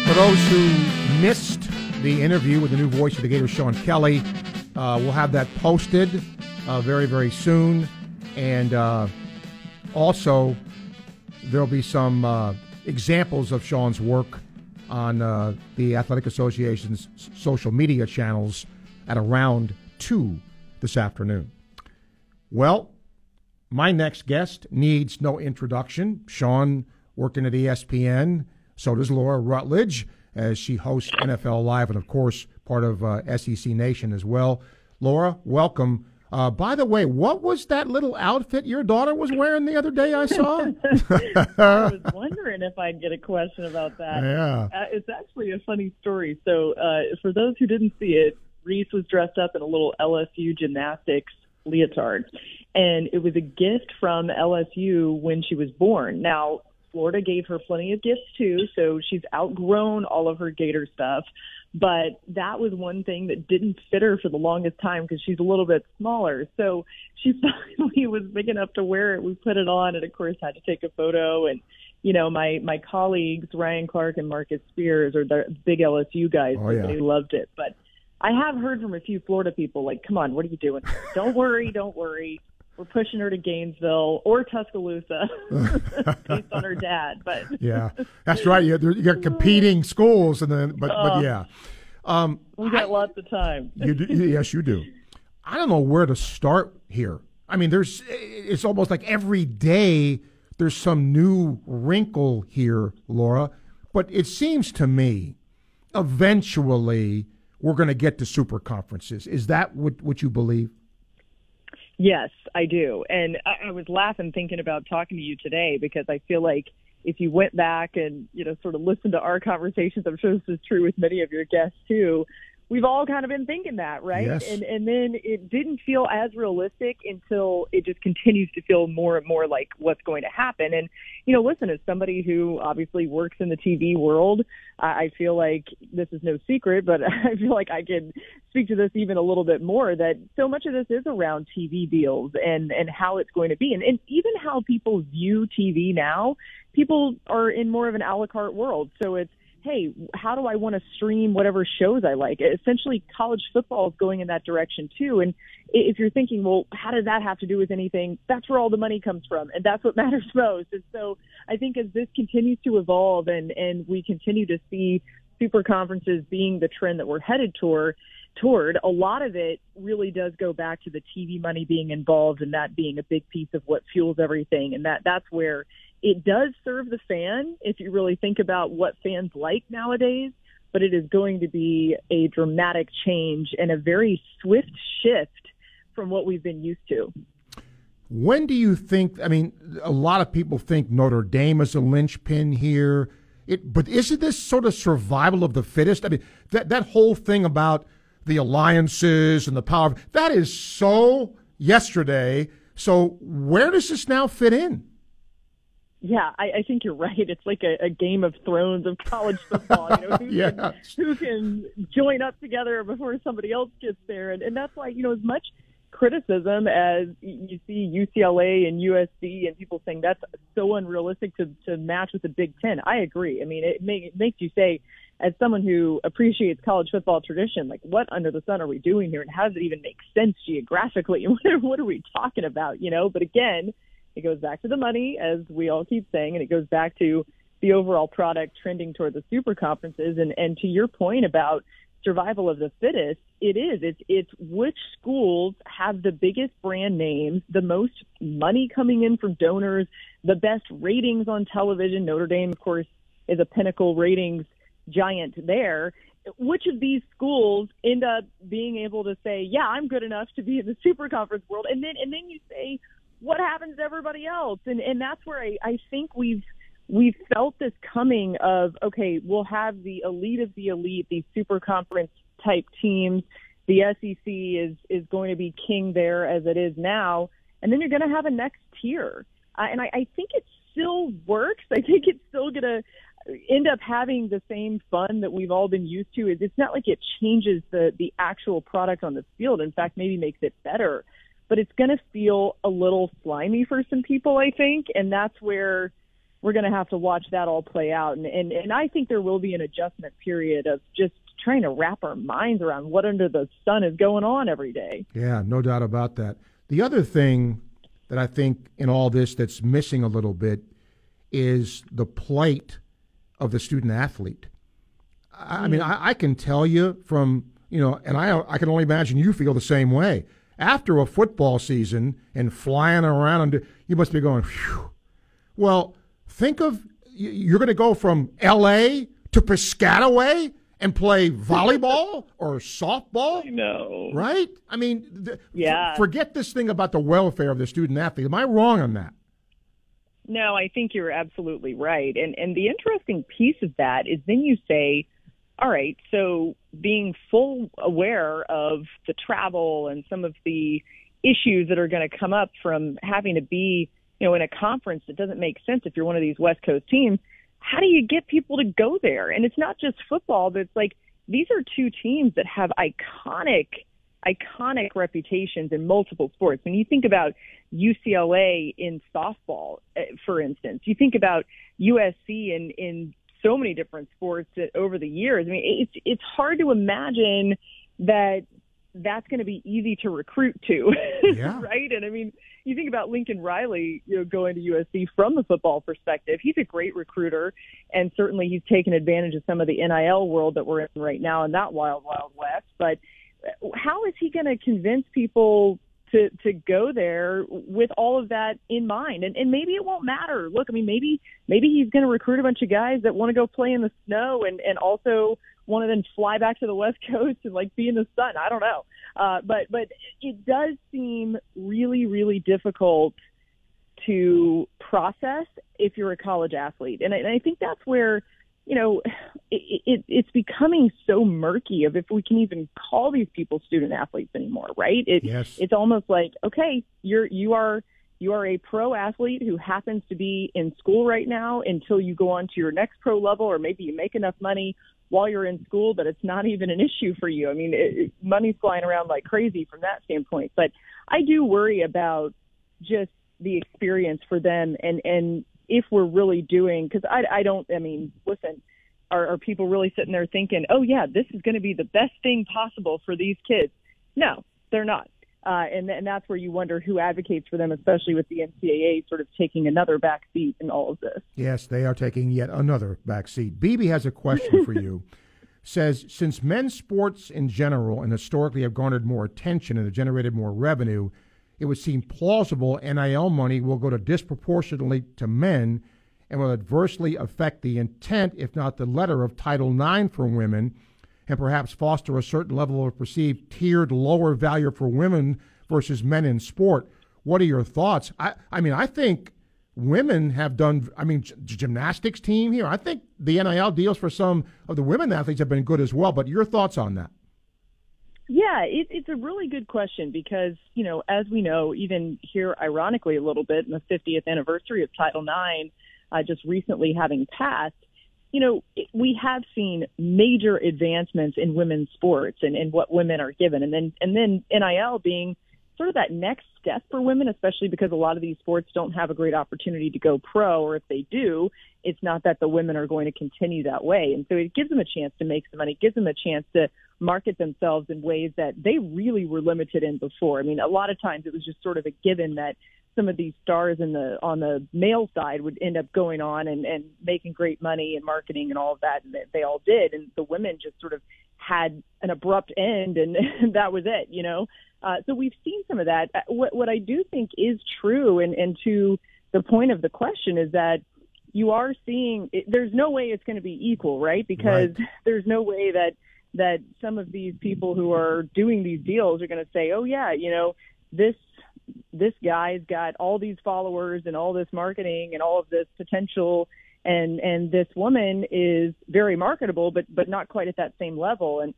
For those who missed the interview with the new voice of the Gators, Sean Kelly, uh, we'll have that posted uh, very, very soon. And uh, also, there'll be some uh, examples of Sean's work on uh, the Athletic Association's social media channels at around two this afternoon. Well, my next guest needs no introduction. Sean, working at E S P N. So does Laura Rutledge, as she hosts N F L Live and, of course, part of uh, S E C Nation as well. Laura, welcome. Uh, by the way, what was that little outfit your daughter was wearing the other day I saw? I was wondering if I'd get a question about that. Yeah. Uh, it's actually a funny story. So uh, for those who didn't see it, Reese was dressed up in a little L S U gymnastics leotard, and it was a gift from L S U when she was born. Now, Florida gave her plenty of gifts, too, so she's outgrown all of her Gator stuff. But that was one thing that didn't fit her for the longest time because she's a little bit smaller. So she finally was big enough to wear it. We put it on and, of course, had to take a photo. And, you know, my, my colleagues, Ryan Clark and Marcus Spears, are the big L S U guys. Oh, yeah. They loved it. But I have heard from a few Florida people, like, come on, what are you doing? Don't worry, don't worry. We're pushing her to Gainesville or Tuscaloosa based on her dad. But yeah, that's right. You got competing schools, and then but, uh, but yeah, um, we got I, lots of time. You do, yes, you do. I don't know where to start here. I mean, there's it's almost like every day there's some new wrinkle here, Laura. But it seems to me, eventually, we're going to get to super conferences. Is that what, what you believe? Yes, I do. And I, I was laughing thinking about talking to you today because I feel like if you went back and, you know, sort of listened to our conversations, I'm sure this is true with many of your guests too, we've all kind of been thinking that, right? Yes. And and then it didn't feel as realistic until it just continues to feel more and more like what's going to happen. And, you know, listen, as somebody who obviously works in the T V world, I feel like this is no secret, but I feel like I can speak to this even a little bit more, that so much of this is around T V deals and, and how it's going to be. And, and even how people view T V now, people are in more of an a la carte world. So it's, hey, how do I want to stream whatever shows I like? Essentially, college football is going in that direction, too. And if you're thinking, well, how does that have to do with anything? That's where all the money comes from, and that's what matters most. And so I think as this continues to evolve and, and we continue to see super conferences being the trend that we're headed toward, toward, a lot of it really does go back to the T V money being involved and that being a big piece of what fuels everything. And that that's where it does serve the fan, if you really think about what fans like nowadays, but it is going to be a dramatic change and a very swift shift from what we've been used to. When do you think, I mean, a lot of people think Notre Dame is a linchpin here, it, but isn't this sort of survival of the fittest? I mean, that, that whole thing about the alliances and the power, that is so yesterday. So where does this now fit in? Yeah, I, I think you're right. It's like a, a Game of Thrones of college football. You know, who, yes. can, who can join up together before somebody else gets there? And, and that's why, you know, as much criticism as you see U C L A and U S C and people saying that's so unrealistic to, to match with the Big Ten, I agree. I mean, it, make, it makes you say, as someone who appreciates college football tradition, like, what under the sun are we doing here? And how does it even make sense geographically? What are we talking about, you know? But again, it goes back to the money, as we all keep saying, and it goes back to the overall product trending toward the super conferences. And, and to your point about survival of the fittest, it is. It's, it's which schools have the biggest brand names, the most money coming in from donors, the best ratings on television. Notre Dame, of course, is a pinnacle ratings giant there. Which of these schools end up being able to say, yeah, I'm good enough to be in the super conference world? And then, and then you say, what happens to everybody else? And and that's where I, I think we've we've felt this coming of, okay, we'll have the elite of the elite, these super conference type teams. The S E C is, is going to be king there as it is now. And then you're going to have a next tier. Uh, and I, I think it still works. I think it's still going to end up having the same fun that we've all been used to. It's not like it changes the, the actual product on the field. In fact, maybe makes it better. But it's going to feel a little slimy for some people, I think, and that's where we're going to have to watch that all play out. And, and and I think there will be an adjustment period of just trying to wrap our minds around what under the sun is going on every day. Yeah, no doubt about that. The other thing that I think in all this that's missing a little bit is the plight of the student athlete. I, I mean, I, I can tell you from, you know, and I I can only imagine you feel the same way. After a football season and flying around, and you must be going, phew. Well, think of, you're going to go from L A to Piscataway and play volleyball or softball? I know. Right? I mean, th- yeah. forget this thing about the welfare of the student athlete. Am I wrong on that? No, I think you're absolutely right. And and the interesting piece of that is then you say, all right, so being full aware of the travel and some of the issues that are going to come up from having to be, you know, in a conference that doesn't make sense if you're one of these West Coast teams, how do you get people to go there? And it's not just football, but it's like these are two teams that have iconic, iconic reputations in multiple sports. When you think about U C L A in softball, for instance, you think about U S C in in so many different sports over the years. I mean, it's it's hard to imagine that that's going to be easy to recruit to, yeah. right? And I mean, you think about Lincoln Riley, you know, going to U S C from the football perspective. He's a great recruiter, and certainly he's taken advantage of some of the N I L world that we're in right now in that wild, wild west. But how is he going to convince people to to go there with all of that in mind? And, and maybe it won't matter. Look, I mean, maybe maybe he's going to recruit a bunch of guys that want to go play in the snow and, and also want to then fly back to the West Coast and, like, be in the sun. I don't know. Uh, but, but it does seem really, really difficult to process if you're a college athlete. And I, and I think that's where, you know, it, it, it's becoming so murky of if we can even call these people student athletes anymore, right? It, yes. It's almost like, okay, you're you are you are a pro athlete who happens to be in school right now until you go on to your next pro level, or maybe you make enough money while you're in school that it's not even an issue for you. I mean, it, it, money's flying around like crazy from that standpoint. But I do worry about just the experience for them and and. If we're really doing, because I, I don't, I mean, listen, are, are people really sitting there thinking, oh, yeah, this is going to be the best thing possible for these kids? No, they're not. Uh, and, and that's where you wonder who advocates for them, especially with the N C double A sort of taking another back seat in all of this. Yes, they are taking yet another back seat. Bebe has a question for you. Says, since men's sports in general and historically have garnered more attention and have generated more revenue, it would seem plausible N I L money will go to disproportionately to men and will adversely affect the intent, if not the letter, of Title nine for women, and perhaps foster a certain level of perceived tiered lower value for women versus men in sport. What are your thoughts? I, I mean, I think women have done, I mean, g- gymnastics team here. I think the N I L deals for some of the women athletes have been good as well. But your thoughts on that? Yeah, it, it's a really good question because, you know, as we know, even here, ironically, a little bit in the fiftieth anniversary of Title nine, uh, just recently having passed, you know, we have seen major advancements in women's sports and, and what women are given. And then and then N I L being sort of that next step for women, especially because a lot of these sports don't have a great opportunity to go pro, or if they do, it's not that the women are going to continue that way. And so it gives them a chance to make some money, it gives them a chance to market themselves in ways that they really were limited in before. I mean, a lot of times it was just sort of a given that some of these stars in the on the male side would end up going on and, and making great money and marketing and all of that, and they all did. And the women just sort of had an abrupt end, and, and that was it, you know. Uh, so we've seen some of that. What, what I do think is true, and, and to the point of the question, is that you are seeing – there's no way it's going to be equal, right? Because right. There's no way that that some of these people who are doing these deals are going to say, oh, yeah, you know, this – this guy's got all these followers and all this marketing and all of this potential, and and this woman is very marketable, but but not quite at that same level. And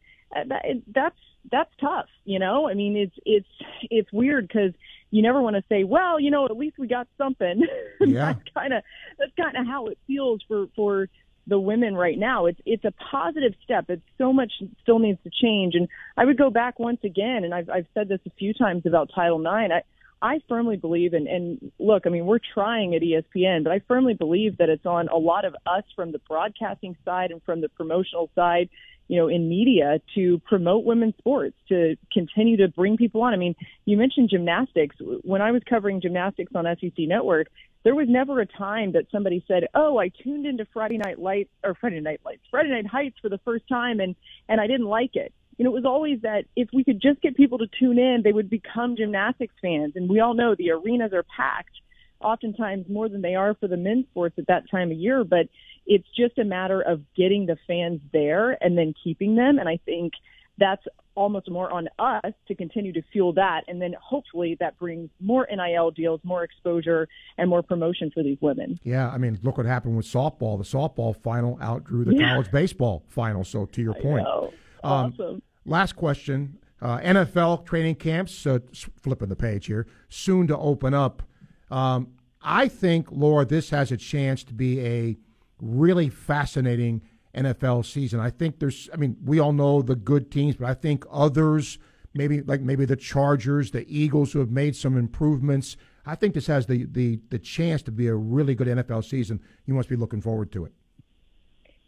that, that's that's tough, you know. I mean, it's it's it's weird because you never want to say, well, you know, at least we got something. Yeah. that's kind of that's kind of how it feels for for the women right now. It's it's a positive step. It's so much still needs to change. And I would go back once again, and I've I've said this a few times about Title nine. I I firmly believe, and, and look, I mean, we're trying at E S P N, but I firmly believe that it's on a lot of us from the broadcasting side and from the promotional side, you know, in media to promote women's sports, to continue to bring people on. I mean, you mentioned gymnastics. When I was covering gymnastics on S E C Network, there was never a time that somebody said, oh, I tuned into Friday Night Lights or Friday Night Lights, Friday Night Heights for the first time, and, and I didn't like it. And it was always that if we could just get people to tune in, they would become gymnastics fans. And we all know the arenas are packed, oftentimes more than they are for the men's sports at that time of year. But it's just a matter of getting the fans there and then keeping them. And I think that's almost more on us to continue to fuel that. And then hopefully that brings more N I L deals, more exposure, and more promotion for these women. Yeah, I mean, look what happened with softball. The softball final outdrew the yeah. college baseball final. So to your I point. Know. Um, awesome. Last question, uh, N F L training camps, uh, flipping the page here, soon to open up. Um, I think, Laura, this has a chance to be a really fascinating N F L season. I think there's, I mean, we all know the good teams, but I think others, maybe like maybe the Chargers, the Eagles, who have made some improvements. I think this has the, the, the chance to be a really good N F L season. You must be looking forward to it.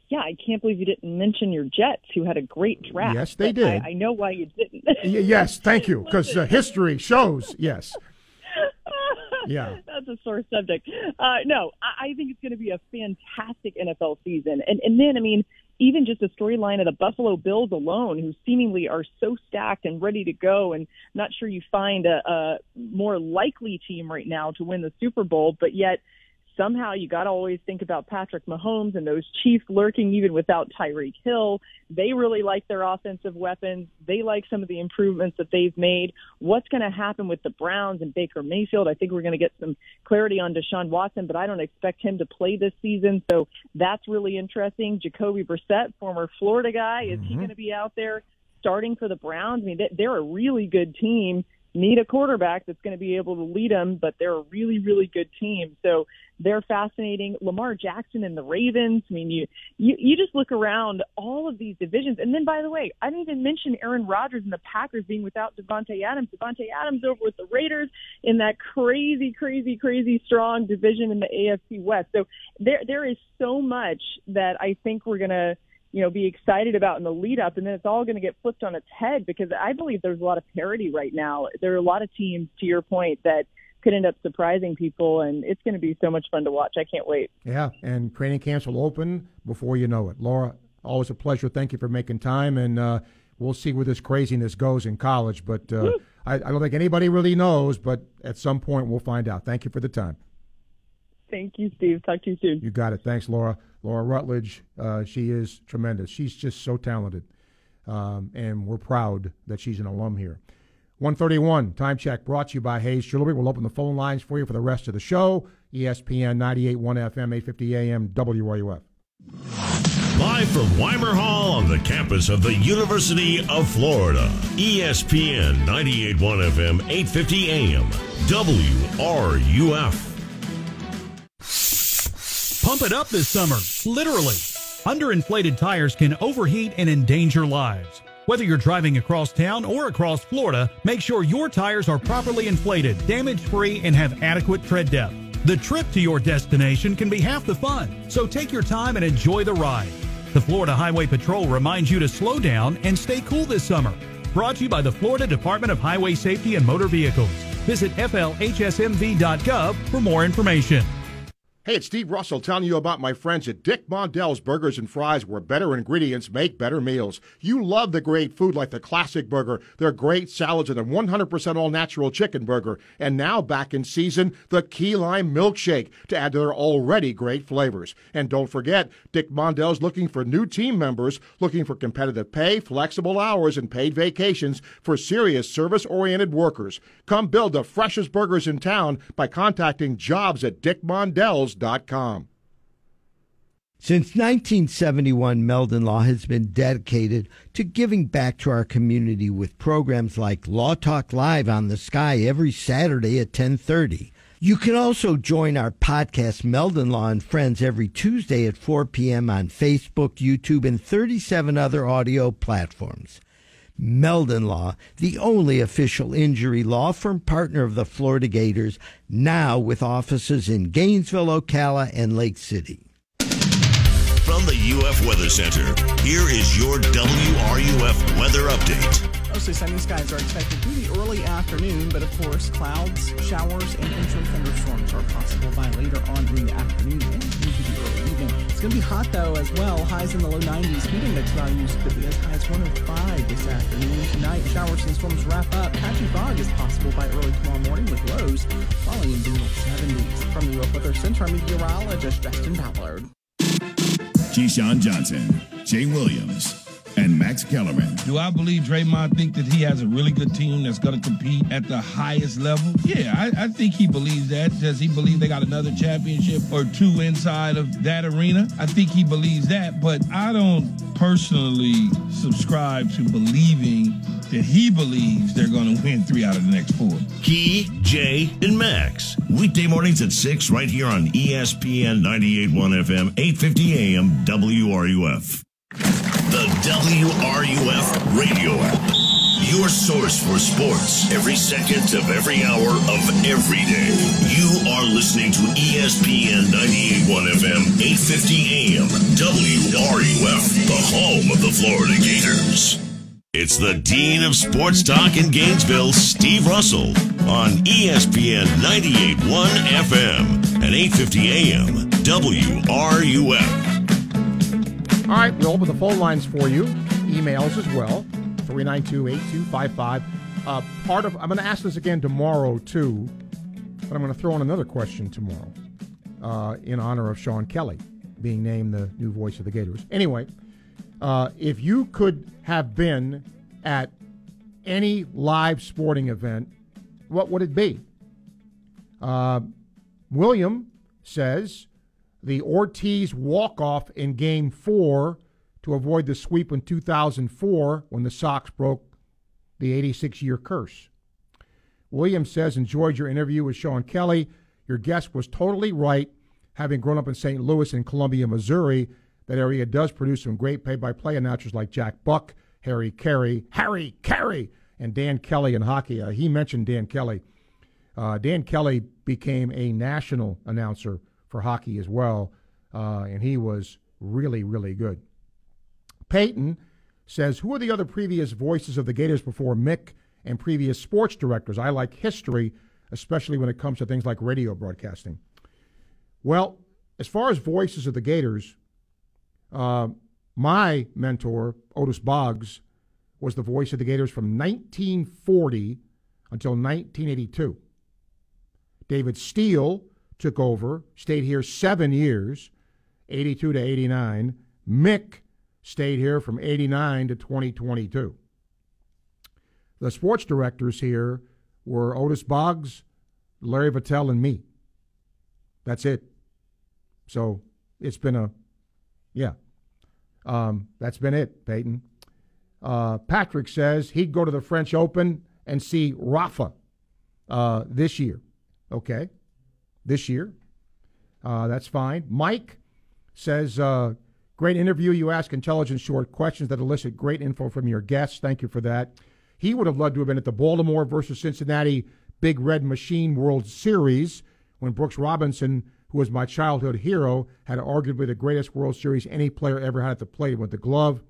Yeah, I can't believe you didn't mention your Jets, who had a great draft. Yes, they did. I, I know why you didn't. Yes, thank you, because uh, history shows, yes. Yeah, that's a sore subject. Uh, no, I, I think it's going to be a fantastic N F L season. And, and then, I mean, even just the storyline of the Buffalo Bills alone, who seemingly are so stacked and ready to go, and not sure you find a, a more likely team right now to win the Super Bowl, but yet – somehow you got to always think about Patrick Mahomes and those Chiefs lurking even without Tyreek Hill. They really like their offensive weapons. They like some of the improvements that they've made. What's going to happen with the Browns and Baker Mayfield? I think we're going to get some clarity on Deshaun Watson, but I don't expect him to play this season. So that's really interesting. Jacoby Brissett, former Florida guy, is mm-hmm. he going to be out there starting for the Browns? I mean, they're a really good team. Need a quarterback that's going to be able to lead them, but they're a really, really good team. So they're fascinating. Lamar Jackson and the Ravens. I mean, you, you you just look around all of these divisions. And then, by the way, I didn't even mention Aaron Rodgers and the Packers being without Devontae Adams. Devontae Adams over with the Raiders in that crazy, crazy, crazy strong division in the A F C West. So there there is so much that I think we're going to you know, be excited about in the lead up, and then it's all going to get flipped on its head because I believe there's a lot of parity right now. There are a lot of teams, to your point, that could end up surprising people, and it's going to be so much fun to watch. I can't wait. Yeah, and training camps will open before you know it. Laura, always a pleasure. Thank you for making time, and uh, we'll see where this craziness goes in college. But uh, I, I don't think anybody really knows, but at some point we'll find out. Thank you for the time. Thank you, Steve. Talk to you soon. You got it. Thanks, Laura. Laura Rutledge, uh, she is tremendous. She's just so talented, um, and we're proud that she's an alum here. one thirty-one Time Check brought to you by Hayes Jewelry. We'll open the phone lines for you for the rest of the show. E S P N ninety-eight point one F M, eight fifty A M, W R U F. Live from Weimer Hall on the campus of the University of Florida, E S P N ninety-eight point one F M, eight fifty A M, W R U F. Pump it up this summer, literally. Underinflated tires can overheat and endanger lives. Whether you're driving across town or across Florida, make sure your tires are properly inflated, damage-free, and have adequate tread depth. The trip to your destination can be half the fun, so take your time and enjoy the ride. The Florida Highway Patrol reminds you to slow down and stay cool this summer. Brought to you by the Florida Department of Highway Safety and Motor Vehicles. Visit F L H S M V dot gov for more information. Hey, it's Steve Russell telling you about my friends at Dick Mondell's Burgers and Fries, where better ingredients make better meals. You love the great food like the classic burger, their great salads, and their one hundred percent all-natural chicken burger. And now, back in season, the key lime milkshake to add to their already great flavors. And don't forget, Dick Mondell's looking for new team members, looking for competitive pay, flexible hours, and paid vacations for serious service-oriented workers. Come build the freshest burgers in town by contacting jobs at Dick Mondell's. Since nineteen seventy-one, Meldon Law has been dedicated to giving back to our community with programs like Law Talk Live on the Sky every Saturday at ten thirty. You can also join our podcast, Meldon Law and Friends, every Tuesday at four p.m. on Facebook, YouTube, and thirty-seven other audio platforms. Meldon Law, the only official injury law firm partner of the Florida Gators, now with offices in Gainesville, Ocala, and Lake City. From the U F Weather Center, here is your W R U F weather update. Mostly sunny skies are expected through the early afternoon, but of course, clouds, showers, and potential thunderstorms are possible by later on in the afternoon and into the early evening. It's going to be hot, though, as well. Highs in the low nineties. Heat index values could be as high as one oh five this afternoon. Tonight, showers and storms wrap up. Patchy fog is possible by early tomorrow morning with lows falling into the seventies. From the U F Weather Center, meteorologist Justin Ballard. Keyshawn Johnson, Jay Williams, and Max Kellerman. Do I believe Draymond think that he has a really good team that's going to compete at the highest level? Yeah, I, I think he believes that. Does he believe they got another championship or two inside of that arena? I think he believes that, but I don't personally subscribe to believing that he believes they're going to win three out of the next four. Key, Jay, and Max. Weekday mornings at six right here on E S P N ninety-eight point one F M, eight fifty A M, W R U F. The W R U F radio app. Your source for sports every second of every hour of every day. You are listening to E S P N ninety-eight point one F M, eight fifty A M, W R U F, the home of the Florida Gators. It's the Dean of Sports Talk in Gainesville, Steve Russell, on E S P N ninety-eight point one F M and eight fifty A M W R U F. All right, we'll open the phone lines for you, emails as well, three nine two, eight two five five. Uh, part of I'm going to ask this again tomorrow, too, but I'm going to throw in another question tomorrow uh, in honor of Sean Kelly being named the new voice of the Gators. Anyway, Uh, if you could have been at any live sporting event, what would it be? Uh, William says the Ortiz walk-off in Game four to avoid the sweep in two thousand four when the Sox broke the eighty-six-year curse. William says, enjoyed your interview with Sean Kelly. Your guest was totally right, having grown up in Saint Louis and Columbia, Missouri. That area does produce some great play-by-play announcers like Jack Buck, Harry Carey, Harry Carey, and Dan Kelly in hockey. Uh, he mentioned Dan Kelly. Uh, Dan Kelly became a national announcer for hockey as well, uh, and he was really, really good. Peyton says, who are the other previous voices of the Gators before Mick and previous sports directors? I like history, especially when it comes to things like radio broadcasting. Well, as far as voices of the Gators, Uh, my mentor, Otis Boggs, was the voice of the Gators from nineteen forty until nineteen eighty-two. David Steele took over, stayed here seven years, eighty-two to eighty-nine. Mick stayed here from eighty-nine to twenty twenty-two. the sports directors here were Otis Boggs, Larry Vitale, and me. That's it. So it's been a, yeah, um, that's been it, Peyton. Uh, Patrick says he'd go to the French Open and see Rafa uh, this year. Okay, this year. Uh, that's fine. Mike says, uh, great interview. You ask intelligent, short questions that elicit great info from your guests. Thank you for that. He would have loved to have been at the Baltimore versus Cincinnati Big Red Machine World Series when Brooks Robinson, who was my childhood hero, had arguably the greatest World Series any player ever had to play with the glove.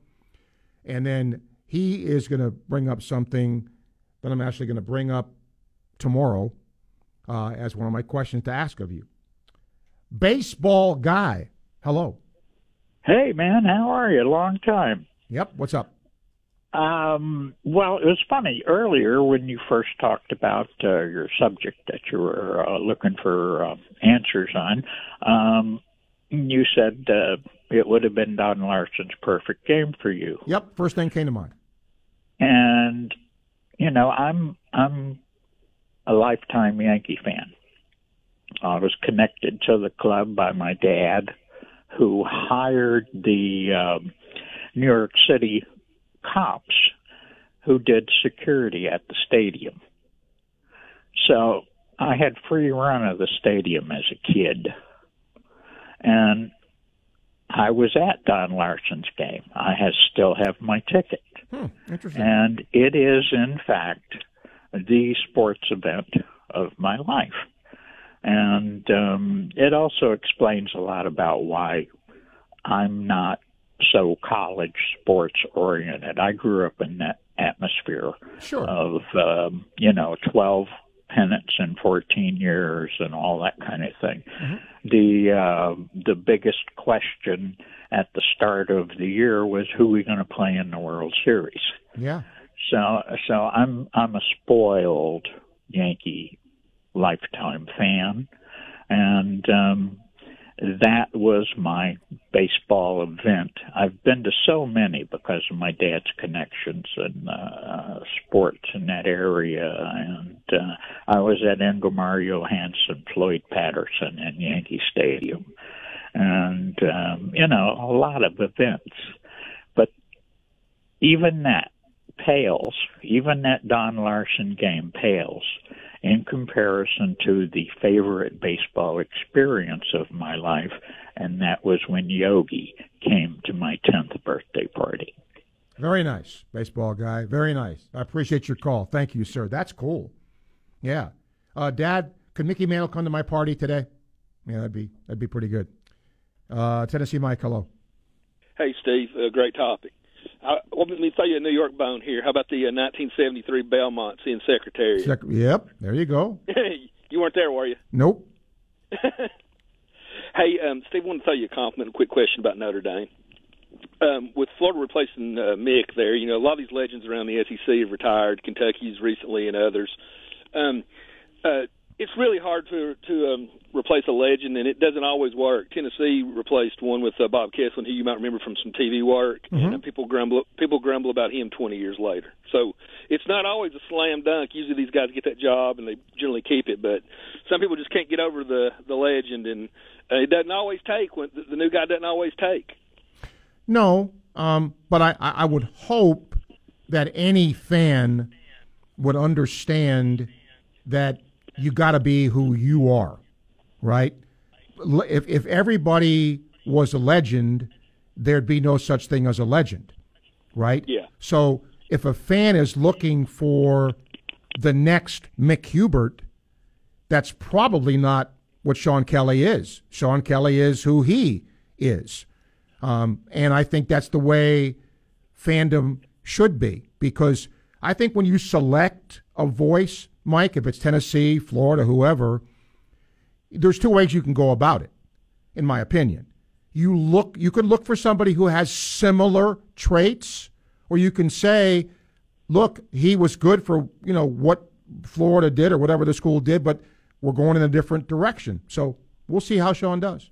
And then he is going to bring up something that I'm actually going to bring up tomorrow uh, as one of my questions to ask of you. Baseball Guy, hello. Hey, man, how are you? Long time. Yep, what's up? Um, well, it was funny. Earlier when you first talked about uh, your subject that you were uh, looking for uh, answers on, um, you said uh, it would have been Don Larsen's perfect game for you. Yep, first thing came to mind. And, you know, I'm I'm a lifetime Yankee fan. I was connected to the club by my dad, who hired the um, New York City cops who did security at the stadium. So I had free run of the stadium as a kid. And I was at Don Larsen's game. I has, still have my ticket. Hmm, interesting. And it is, in fact, the sports event of my life. And um, it also explains a lot about why I'm not so college sports oriented. I grew up in that atmosphere sure. of, um, you know, twelve pennants in fourteen years and all that kind of thing. Mm-hmm. The uh, the biggest question at the start of the year was who are we going to play in the World Series. Yeah. So so I'm I'm a spoiled Yankee lifetime fan, and um, that was my baseball event. I've been to so many because of my dad's connections and uh, sports in that area, and uh, I was at Ingomar Johansson, Floyd Patterson, and Yankee Stadium, and um, you know, a lot of events. But even that pales, even that Don Larsen game pales in comparison to the favorite baseball experience of my life, and that was when Yogi came to my tenth birthday party. Very nice, Baseball Guy. Very nice. I appreciate your call. Thank you, sir. That's cool. Yeah. Uh, Dad, could Mickey Mantle come to my party today? Yeah, that'd be that'd be pretty good. Uh, Tennessee Mike, hello. Hey, Steve. Uh, great topic. I, let me throw you a New York bone here. How about the uh, nineteen seventy-three Belmont seeing Secretariat? Sec- yep, there you go. You weren't there, were you? Nope. Hey, um, Steve, I want to throw you a compliment, a quick question about Notre Dame. Um, with Florida replacing uh, Mick there, you know, a lot of these legends around the S E C have retired, Kentucky's recently and others. Um, uh, it's really hard to, to um, replace a legend, and it doesn't always work. Tennessee replaced one with uh, Bob Kesselman, who you might remember from some T V work, mm-hmm. and uh, people grumble people grumble about him twenty years later. So it's not always a slam dunk. Usually these guys get that job, and they generally keep it, but some people just can't get over the, the legend, and uh, it doesn't always take. When the, the new guy doesn't always take. No, um, but I, I would hope that any fan would understand that you got to be who you are, right? If if everybody was a legend, there'd be no such thing as a legend, right? Yeah. So if a fan is looking for the next Mick Hubert, that's probably not what Sean Kelly is. Sean Kelly is who he is. Um, and I think that's the way fandom should be, because I think when you select a voice, Mike, if it's Tennessee, Florida, whoever, there's two ways you can go about it, in my opinion. You look, you can look for somebody who has similar traits, or you can say, look, he was good for, you know, what Florida did or whatever the school did, but we're going in a different direction. So we'll see how Sean does.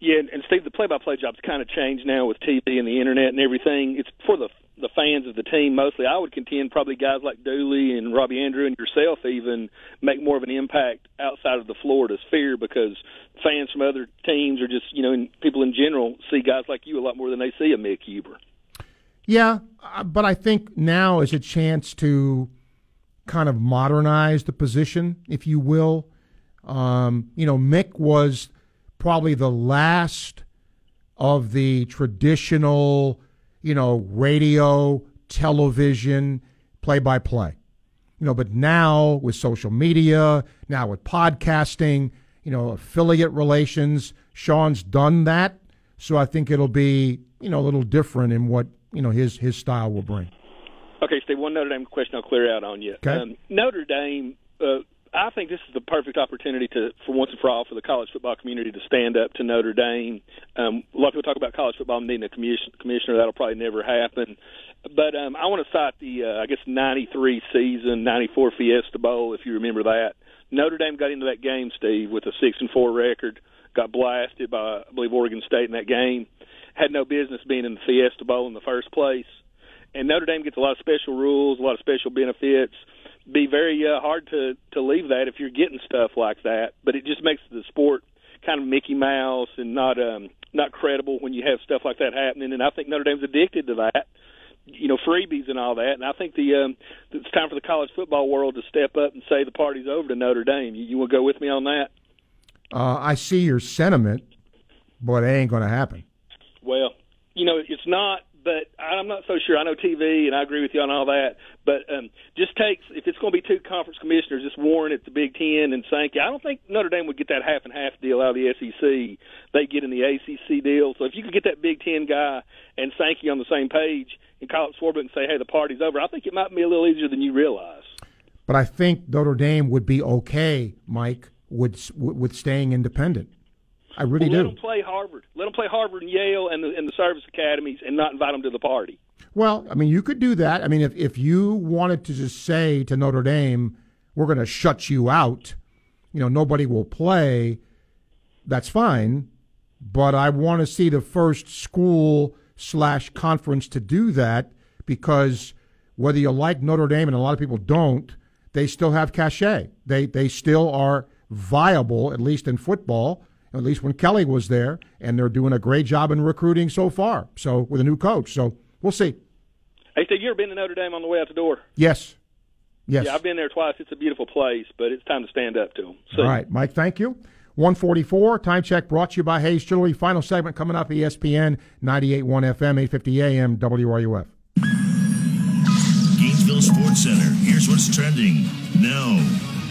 Yeah, and Steve, the play-by-play job's kind of changed now with T V and the internet and everything. It's for the the fans of the team mostly, I would contend probably guys like Dooley and Robbie Andrew and yourself even make more of an impact outside of the Florida sphere, because fans from other teams are just, you know, and people in general see guys like you a lot more than they see a Mick Hubert. Yeah, but I think now is a chance to kind of modernize the position, if you will. Um, you know, Mick was probably the last of the traditional, you know, radio, television, play-by-play. You know, but now with social media, now with podcasting, you know, affiliate relations, Sean's done that. So I think it'll be, you know, a little different in what, you know, his his style will bring. Okay, Steve, one Notre Dame question I'll clear out on you. Okay. Um, Notre Dame, uh, I think this is the perfect opportunity to, for once and for all, for the college football community to stand up to Notre Dame. Um, a lot of people talk about college football needing a commission, commissioner. That'll probably never happen. But um, I want to cite the, uh, I guess, ninety-three season, ninety-four Fiesta Bowl, if you remember that. Notre Dame got into that game, Steve, with a six and four record, got blasted by, I believe, Oregon State in that game. Had no business being in the Fiesta Bowl in the first place. And Notre Dame gets a lot of special rules, a lot of special benefits. Be very uh, hard to, to leave that if you're getting stuff like that. But it just makes the sport kind of Mickey Mouse and not um, not credible when you have stuff like that happening. And I think Notre Dame's addicted to that, you know, freebies and all that. And I think the um, it's time for the college football world to step up and say the party's over to Notre Dame. You, you want to go with me on that? Uh, I see your sentiment, but it ain't going to happen. Well, you know, it's not, but I'm not so sure. I know T V, and I agree with you on all that, but um, just takes, if it's going to be two conference commissioners, just Warren at the Big Ten and Sankey. I don't think Notre Dame would get that half and half deal out of the S E C. They get in the A C C deal. So if you could get that Big Ten guy and Sankey on the same page and call up Swarbrick and say, hey, the party's over, I think it might be a little easier than you realize. But I think Notre Dame would be okay, Mike, with, with staying independent. I really well, do. Let them play Harvard. Let them play Harvard and Yale and the, and the service academies and not invite them to the party. Well, I mean, you could do that. I mean, if, if you wanted to just say to Notre Dame, we're going to shut you out, you know, nobody will play, that's fine. But I want to see the first school slash conference to do that, because whether you like Notre Dame, and a lot of people don't, they still have cachet. They, they still are viable, at least in football, at least when Kelly was there, and they're doing a great job in recruiting so far, so with a new coach. So we'll see. Hey, Steve, you ever been to Notre Dame on the way out the door? Yes. Yes. Yeah, I've been there twice. It's a beautiful place, but it's time to stand up to them. See. All right, Mike, thank you. one forty-four, Time Check brought to you by Hayes Jewelry. Final segment coming up, E S P N, ninety-eight point one F M, eight fifty A M, W R U F. Gainesville Sports Center, here's what's trending now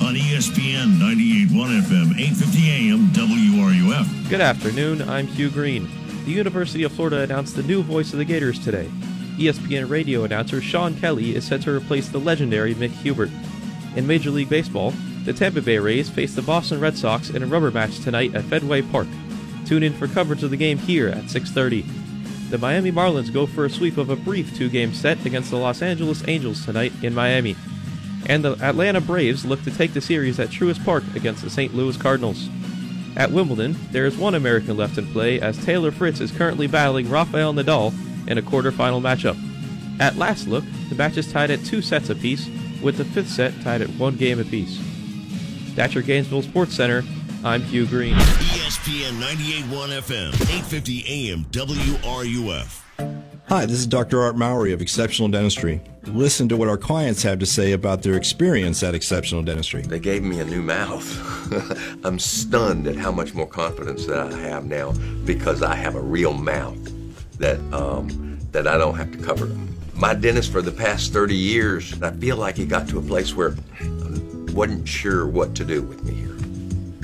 on E S P N ninety-eight point one F M, eight fifty A M, W R U F. Good afternoon, I'm Hugh Green. The University of Florida announced the new voice of the Gators today. E S P N radio announcer Sean Kelly is set to replace the legendary Mick Hubert. In Major League Baseball, the Tampa Bay Rays face the Boston Red Sox in a rubber match tonight at Fenway Park. Tune in for coverage of the game here at six thirty. The Miami Marlins go for a sweep of a brief two-game set against the Los Angeles Angels tonight in Miami. And the Atlanta Braves look to take the series at Truist Park against the Saint Louis Cardinals. At Wimbledon, there is one American left in play, as Taylor Fritz is currently battling Rafael Nadal in a quarterfinal matchup. At Last Look, the match is tied at two sets apiece, with the fifth set tied at one game apiece. That's your Gainesville Sports Center. I'm Hugh Green. E S P N ninety-eight point one F M, eight fifty A M, W R U F. Hi, this is Doctor Art Mowry of Exceptional Dentistry. Listen to what our clients have to say about their experience at Exceptional Dentistry. They gave me a new mouth. I'm stunned at how much more confidence that I have now, because I have a real mouth that um, that I don't have to cover. My dentist for the past thirty years, I feel like he got to a place where I wasn't sure what to do with me here.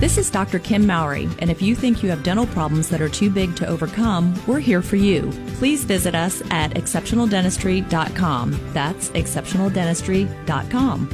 This is Doctor Kim Mowry, and if you think you have dental problems that are too big to overcome, we're here for you. Please visit us at exceptional dentistry dot com. That's exceptional dentistry dot com.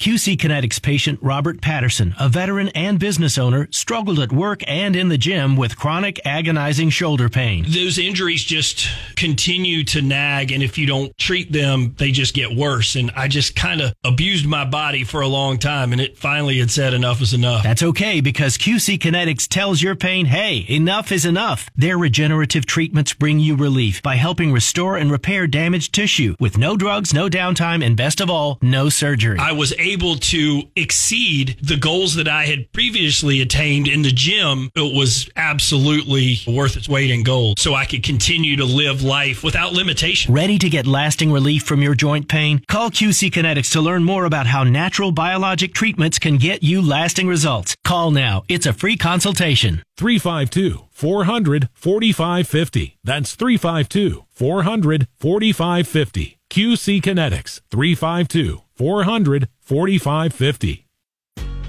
Q C Kinetics patient Robert Patterson, a veteran and business owner, struggled at work and in the gym with chronic, agonizing shoulder pain. Those injuries just continue to nag, and if you don't treat them, they just get worse. And I just kind of abused my body for a long time, and it finally had said enough is enough. That's okay, because Q C Kinetics tells your pain, hey, enough is enough. Their regenerative treatments bring you relief by helping restore and repair damaged tissue with no drugs, no downtime, and best of all, no surgery. I was able to exceed the goals that I had previously attained in the gym. It was absolutely worth its weight in gold, so I could continue to live life without limitation. Ready to get lasting relief from your joint pain? Call Q C Kinetics to learn more about how natural biologic treatments can get you lasting results. Call now. It's a free consultation. three five two, four hundred, forty-five fifty. That's three five two, four hundred, forty-five fifty. Q C Kinetics, three five two, four hundred, forty-five fifty.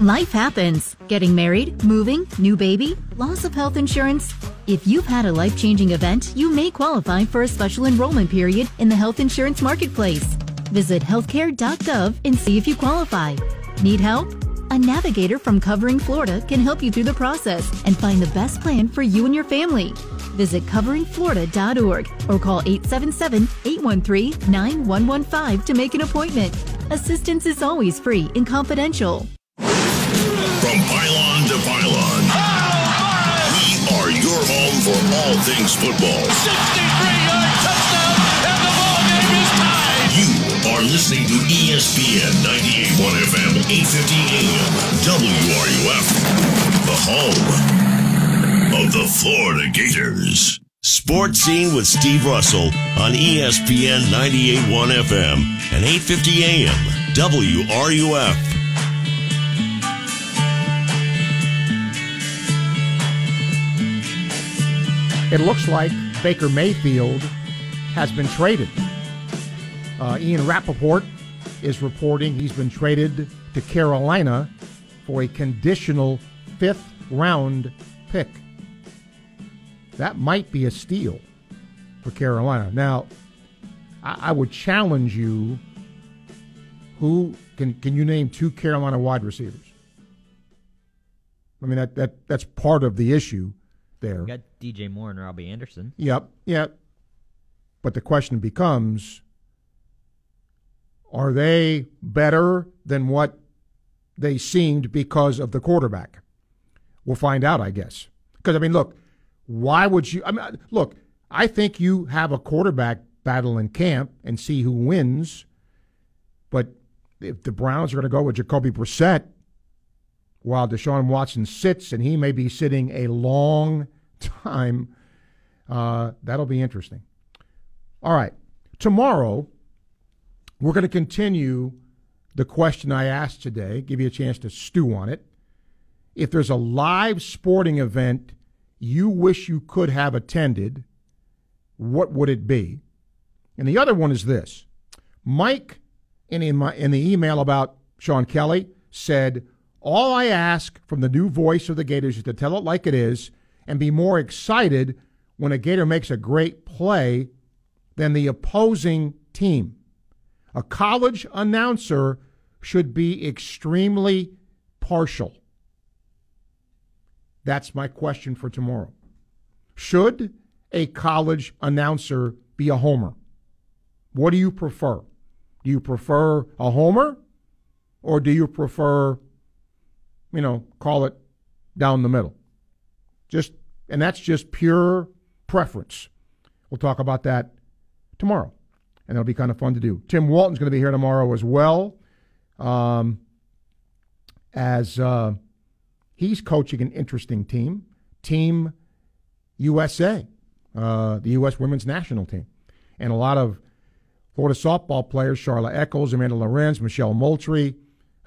Life happens. Getting married, moving, new baby, loss of health insurance. If you've had a life-changing event, you may qualify for a special enrollment period in the health insurance marketplace. Visit healthcare dot gov and see if you qualify. Need help? A navigator from Covering Florida can help you through the process and find the best plan for you and your family. Visit covering florida dot org or call eight seven seven, eight one three, nine one one five to make an appointment. Assistance is always free and confidential. From pylon to pylon, oh, we are your home for all things football. sixty-three yard touchdown, and the ball game is tied. You are listening to E S P N ninety-eight point one F M, eight fifty A M, W R U F, the home of the Florida Gators. Sports Scene with Steve Russell on E S P N ninety-eight point one F M and eight fifty A M W R U F. It looks like Baker Mayfield has been traded. Uh, Ian Rappaport is reporting he's been traded to Carolina for a conditional fifth round pick. That might be a steal for Carolina. Now, I, I would challenge you. Who can can you name two Carolina wide receivers? I mean, that, that that's part of the issue there. You got D J Moore and Robbie Anderson. Yep, yep. But the question becomes, are they better than what they seemed because of the quarterback? We'll find out, I guess. Because, I mean, look, why would you? I mean, look, I think you have a quarterback battle in camp and see who wins. But if the Browns are going to go with Jacoby Brissett while Deshaun Watson sits, and he may be sitting a long time, uh, that'll be interesting. All right. Tomorrow, we're going to continue the question I asked today, give you a chance to stew on it. If there's a live sporting event you wish you could have attended, what would it be? And the other one is this. Mike, in, in, my, in the email about Sean Kelly, said, all I ask from the new voice of the Gators is to tell it like it is and be more excited when a Gator makes a great play than the opposing team. A college announcer should be extremely partial. That's my question for tomorrow. Should a college announcer be a homer? What do you prefer? Do you prefer a homer, or do you prefer, you know, call it down the middle? Just, and that's just pure preference. We'll talk about that tomorrow, and it'll be kind of fun to do. Tim Walton's going to be here tomorrow as well, um, as... Uh, He's coaching an interesting team, Team U S A, uh, the U S women's national team. And a lot of Florida softball players, Charla Eccles, Amanda Lorenz, Michelle Moultrie,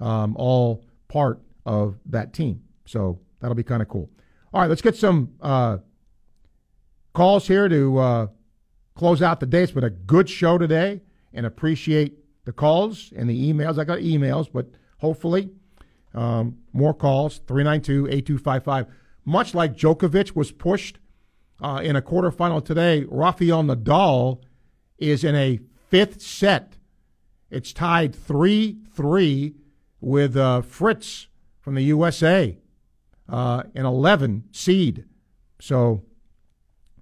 um, all part of that team. So that'll be kind of cool. All right, let's get some uh, calls here to uh, close out the day. It's been a good show today, and appreciate the calls and the emails. I got emails, but hopefully... Um, more calls, three nine two, eight two five five. Much like Djokovic was pushed uh, in a quarterfinal today, Rafael Nadal is in a fifth set. It's tied three three with uh, Fritz from the U S A, uh, an eleven seed. So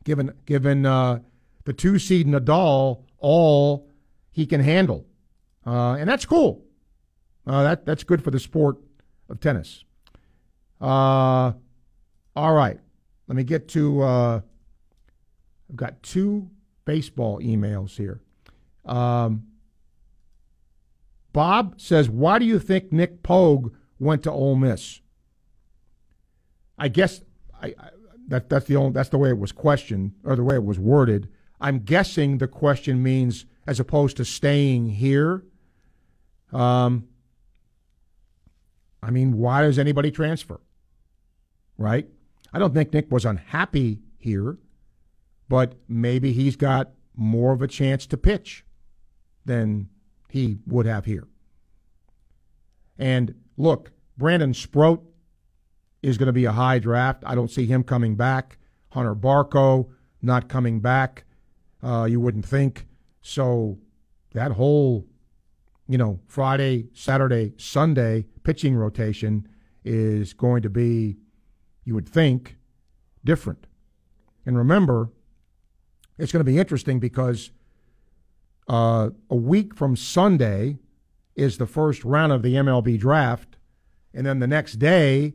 given given uh, the two seed Nadal all he can handle, uh, and that's cool. Uh, that that's good for the sport of tennis. Uh, all right, let me get to. Uh, I've got two baseball emails here. Um, Bob says, "Why do you think Nick Pogue went to Ole Miss?" I guess I, I, that that's the only that's the way it was questioned or the way it was worded. I'm guessing the question means as opposed to staying here. Um, I mean, why does anybody transfer? Right? I don't think Nick was unhappy here, but maybe he's got more of a chance to pitch than he would have here. And look, Brandon Sproat is going to be a high draft. I don't see him coming back. Hunter Barco not coming back, uh, you wouldn't think. So that whole, you know, Friday, Saturday, Sunday pitching rotation is going to be, you would think, different. And remember, it's going to be interesting because uh, a week from Sunday is the first round of the M L B draft, and then the next day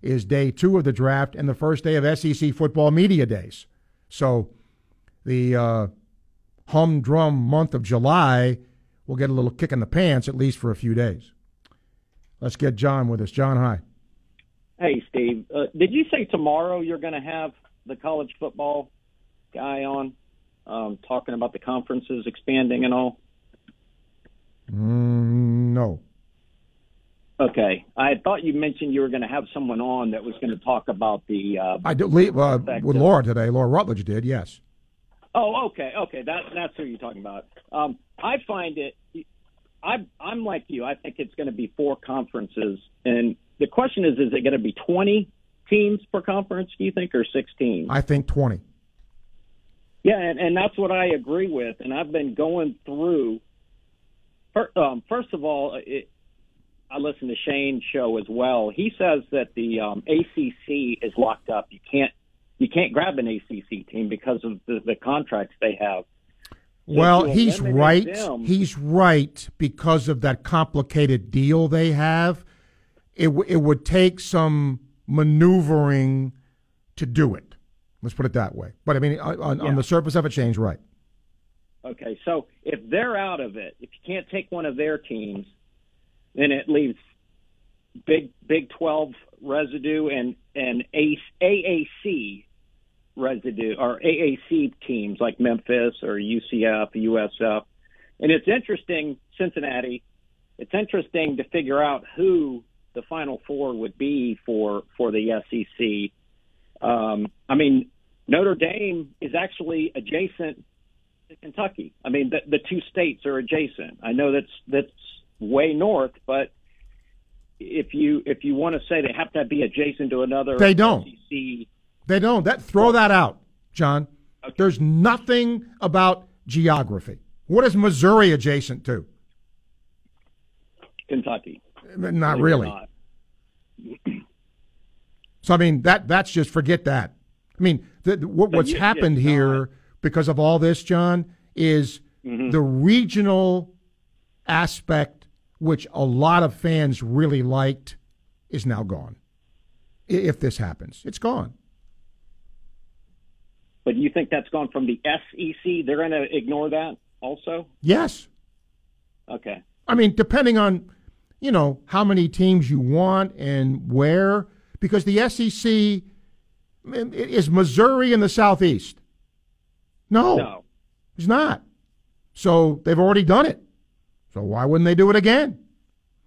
is day two of the draft and the first day of S E C football media days. So the uh, humdrum month of July will get a little kick in the pants, at least for a few days. Let's get John with us. John, hi. Hey, Steve. Uh, did you say tomorrow you're going to have the college football guy on um, talking about the conferences expanding and all? Mm, no. Okay. I thought you mentioned you were going to have someone on that was going to talk about the... Uh, I do, uh, with Laura today. Laura Rutledge did, yes. Oh, okay. Okay, that, that's who you're talking about. Um, I find it... I, I'm like you. I think it's going to be four conferences. And the question is, is it going to be twenty teams per conference, do you think, or sixteen? I think twenty. Yeah, and, and that's what I agree with. And I've been going through – um, first of all, it, I listen to Shane's show as well. He says that the um, A C C is locked up. You can't you can't grab an A C C team because of the, the contracts they have. Well, he's right. He's right because of that complicated deal they have. It w- it would take some maneuvering to do it. Let's put it that way. But, I mean, on, yeah. on the surface of it, Shane's right. Okay, so if they're out of it, if you can't take one of their teams, then it leaves Big Big twelve residue and, and A A C residue or A A C teams like Memphis or U C F, U S F. And it's interesting, Cincinnati, it's interesting to figure out who the Final Four would be for, for the S E C. Um, I mean, Notre Dame is actually adjacent to Kentucky. I mean, the, the two states are adjacent. I know that's that's way north, but if you if you want to say they have to be adjacent to another, they don't. S E C, they don't. That throw that out, John. Okay. There's nothing about geography. What is Missouri adjacent to? Kentucky. Not really. Not. So I mean that that's just forget that. I mean the, the, what, what's happened here because of all this, John, is mm-hmm. the regional aspect, which a lot of fans really liked, is now gone. If this happens, it's gone. But do you think that's gone from the S E C? They're going to ignore that also? Yes. Okay. I mean, depending on, you know, how many teams you want and where, because the S E C, is Missouri in the Southeast? No. No. It's not. So they've already done it. So why wouldn't they do it again?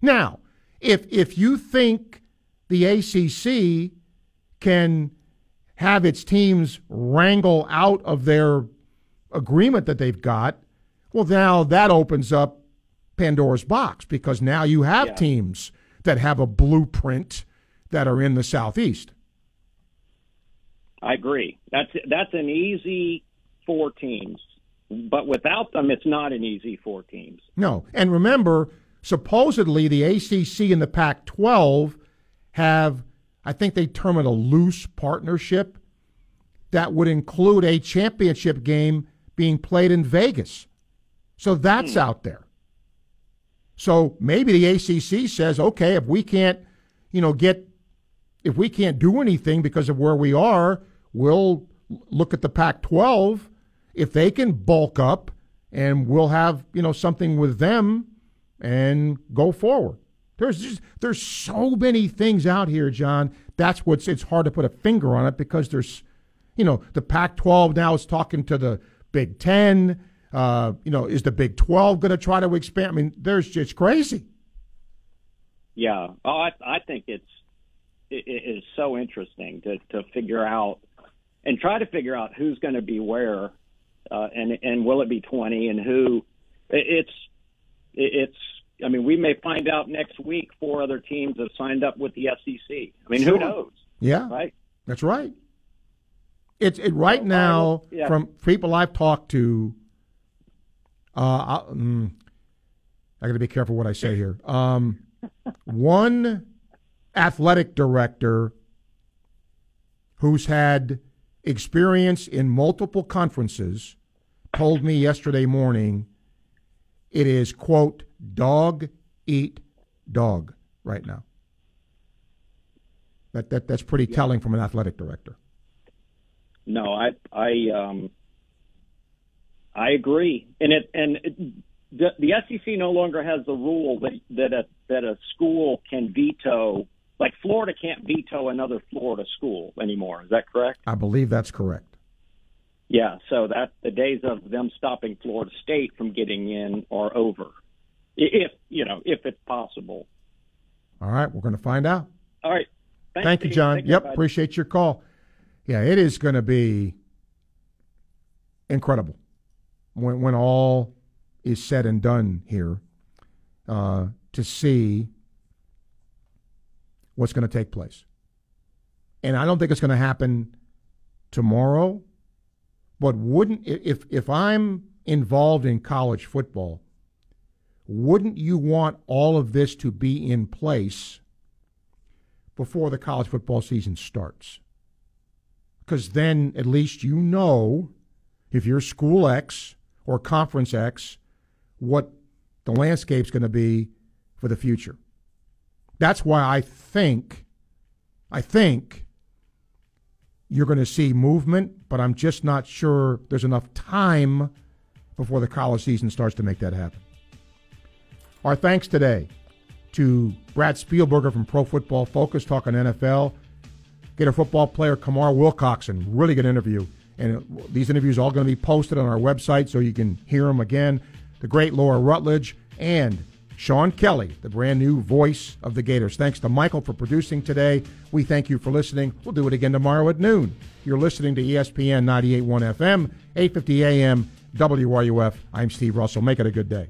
Now, if if you think the A C C can have its teams wrangle out of their agreement that they've got, well, now that opens up Pandora's box because now you have yeah. teams that have a blueprint that are in the Southeast. I agree. That's that's an easy four teams. But without them, it's not an easy four teams. No. And remember, supposedly the A C C and the Pac twelve have, I think they term it a loose partnership, that would include a championship game being played in Vegas. So that's out there. So maybe the A C C says, okay, if we can't, you know, get, if we can't do anything because of where we are, we'll look at the Pac twelve. If they can bulk up, and we'll have, you know, something with them and go forward. There's just, there's so many things out here, John. That's what's, it's hard to put a finger on it, because there's, you know, the Pac twelve now is talking to the Big Ten. Uh, you know, is the Big twelve going to try to expand? I mean, there's just crazy. Yeah. Oh, I, I think it's it, it is so interesting to, to figure out and try to figure out who's going to be where, uh, and and will it be twenty and who? It, it's it's. I mean, we may find out next week four other teams have signed up with the S E C. I mean, sure. Who knows? Yeah. Right. That's right. It's it right so, now yeah. From people I've talked to. Uh, I, mm, I got to be careful what I say here. Um, one athletic director who's had experience in multiple conferences told me yesterday morning it is, quote, dog eat dog right now. That that that's pretty yeah. telling from an athletic director. No, I I um. I agree, and it and it, the, the S E C no longer has the rule that that a that a school can veto. Like Florida can't veto another Florida school anymore. Is that correct? I believe that's correct. Yeah. So that the days of them stopping Florida State from getting in are over, if you know if it's possible. All right, we're going to find out. All right. Thanks, Thank you, John. Thank yep, you, appreciate your call. Yeah, it is going to be incredible. When when all is said and done here, uh, to see what's going to take place. And I don't think it's going to happen tomorrow, but wouldn't, if if I'm involved in college football, wouldn't you want all of this to be in place before the college football season starts? Because then at least you know, if you're school X, or Conference X, what the landscape's going to be for the future. That's why I think, I think you're going to see movement, but I'm just not sure there's enough time before the college season starts to make that happen. Our thanks today to Brad Spielberger from Pro Football Focus, talking N F L. Gator football player Kamara Wilcoxon, really good interview. And these interviews are all going to be posted on our website so you can hear them again. The great Laura Rutledge and Sean Kelly, the brand new voice of the Gators. Thanks to Michael for producing today. We thank you for listening. We'll do it again tomorrow at noon. You're listening to E S P N ninety-eight point one F M, eight fifty A M, W R U F. I'm Steve Russell. Make it a good day.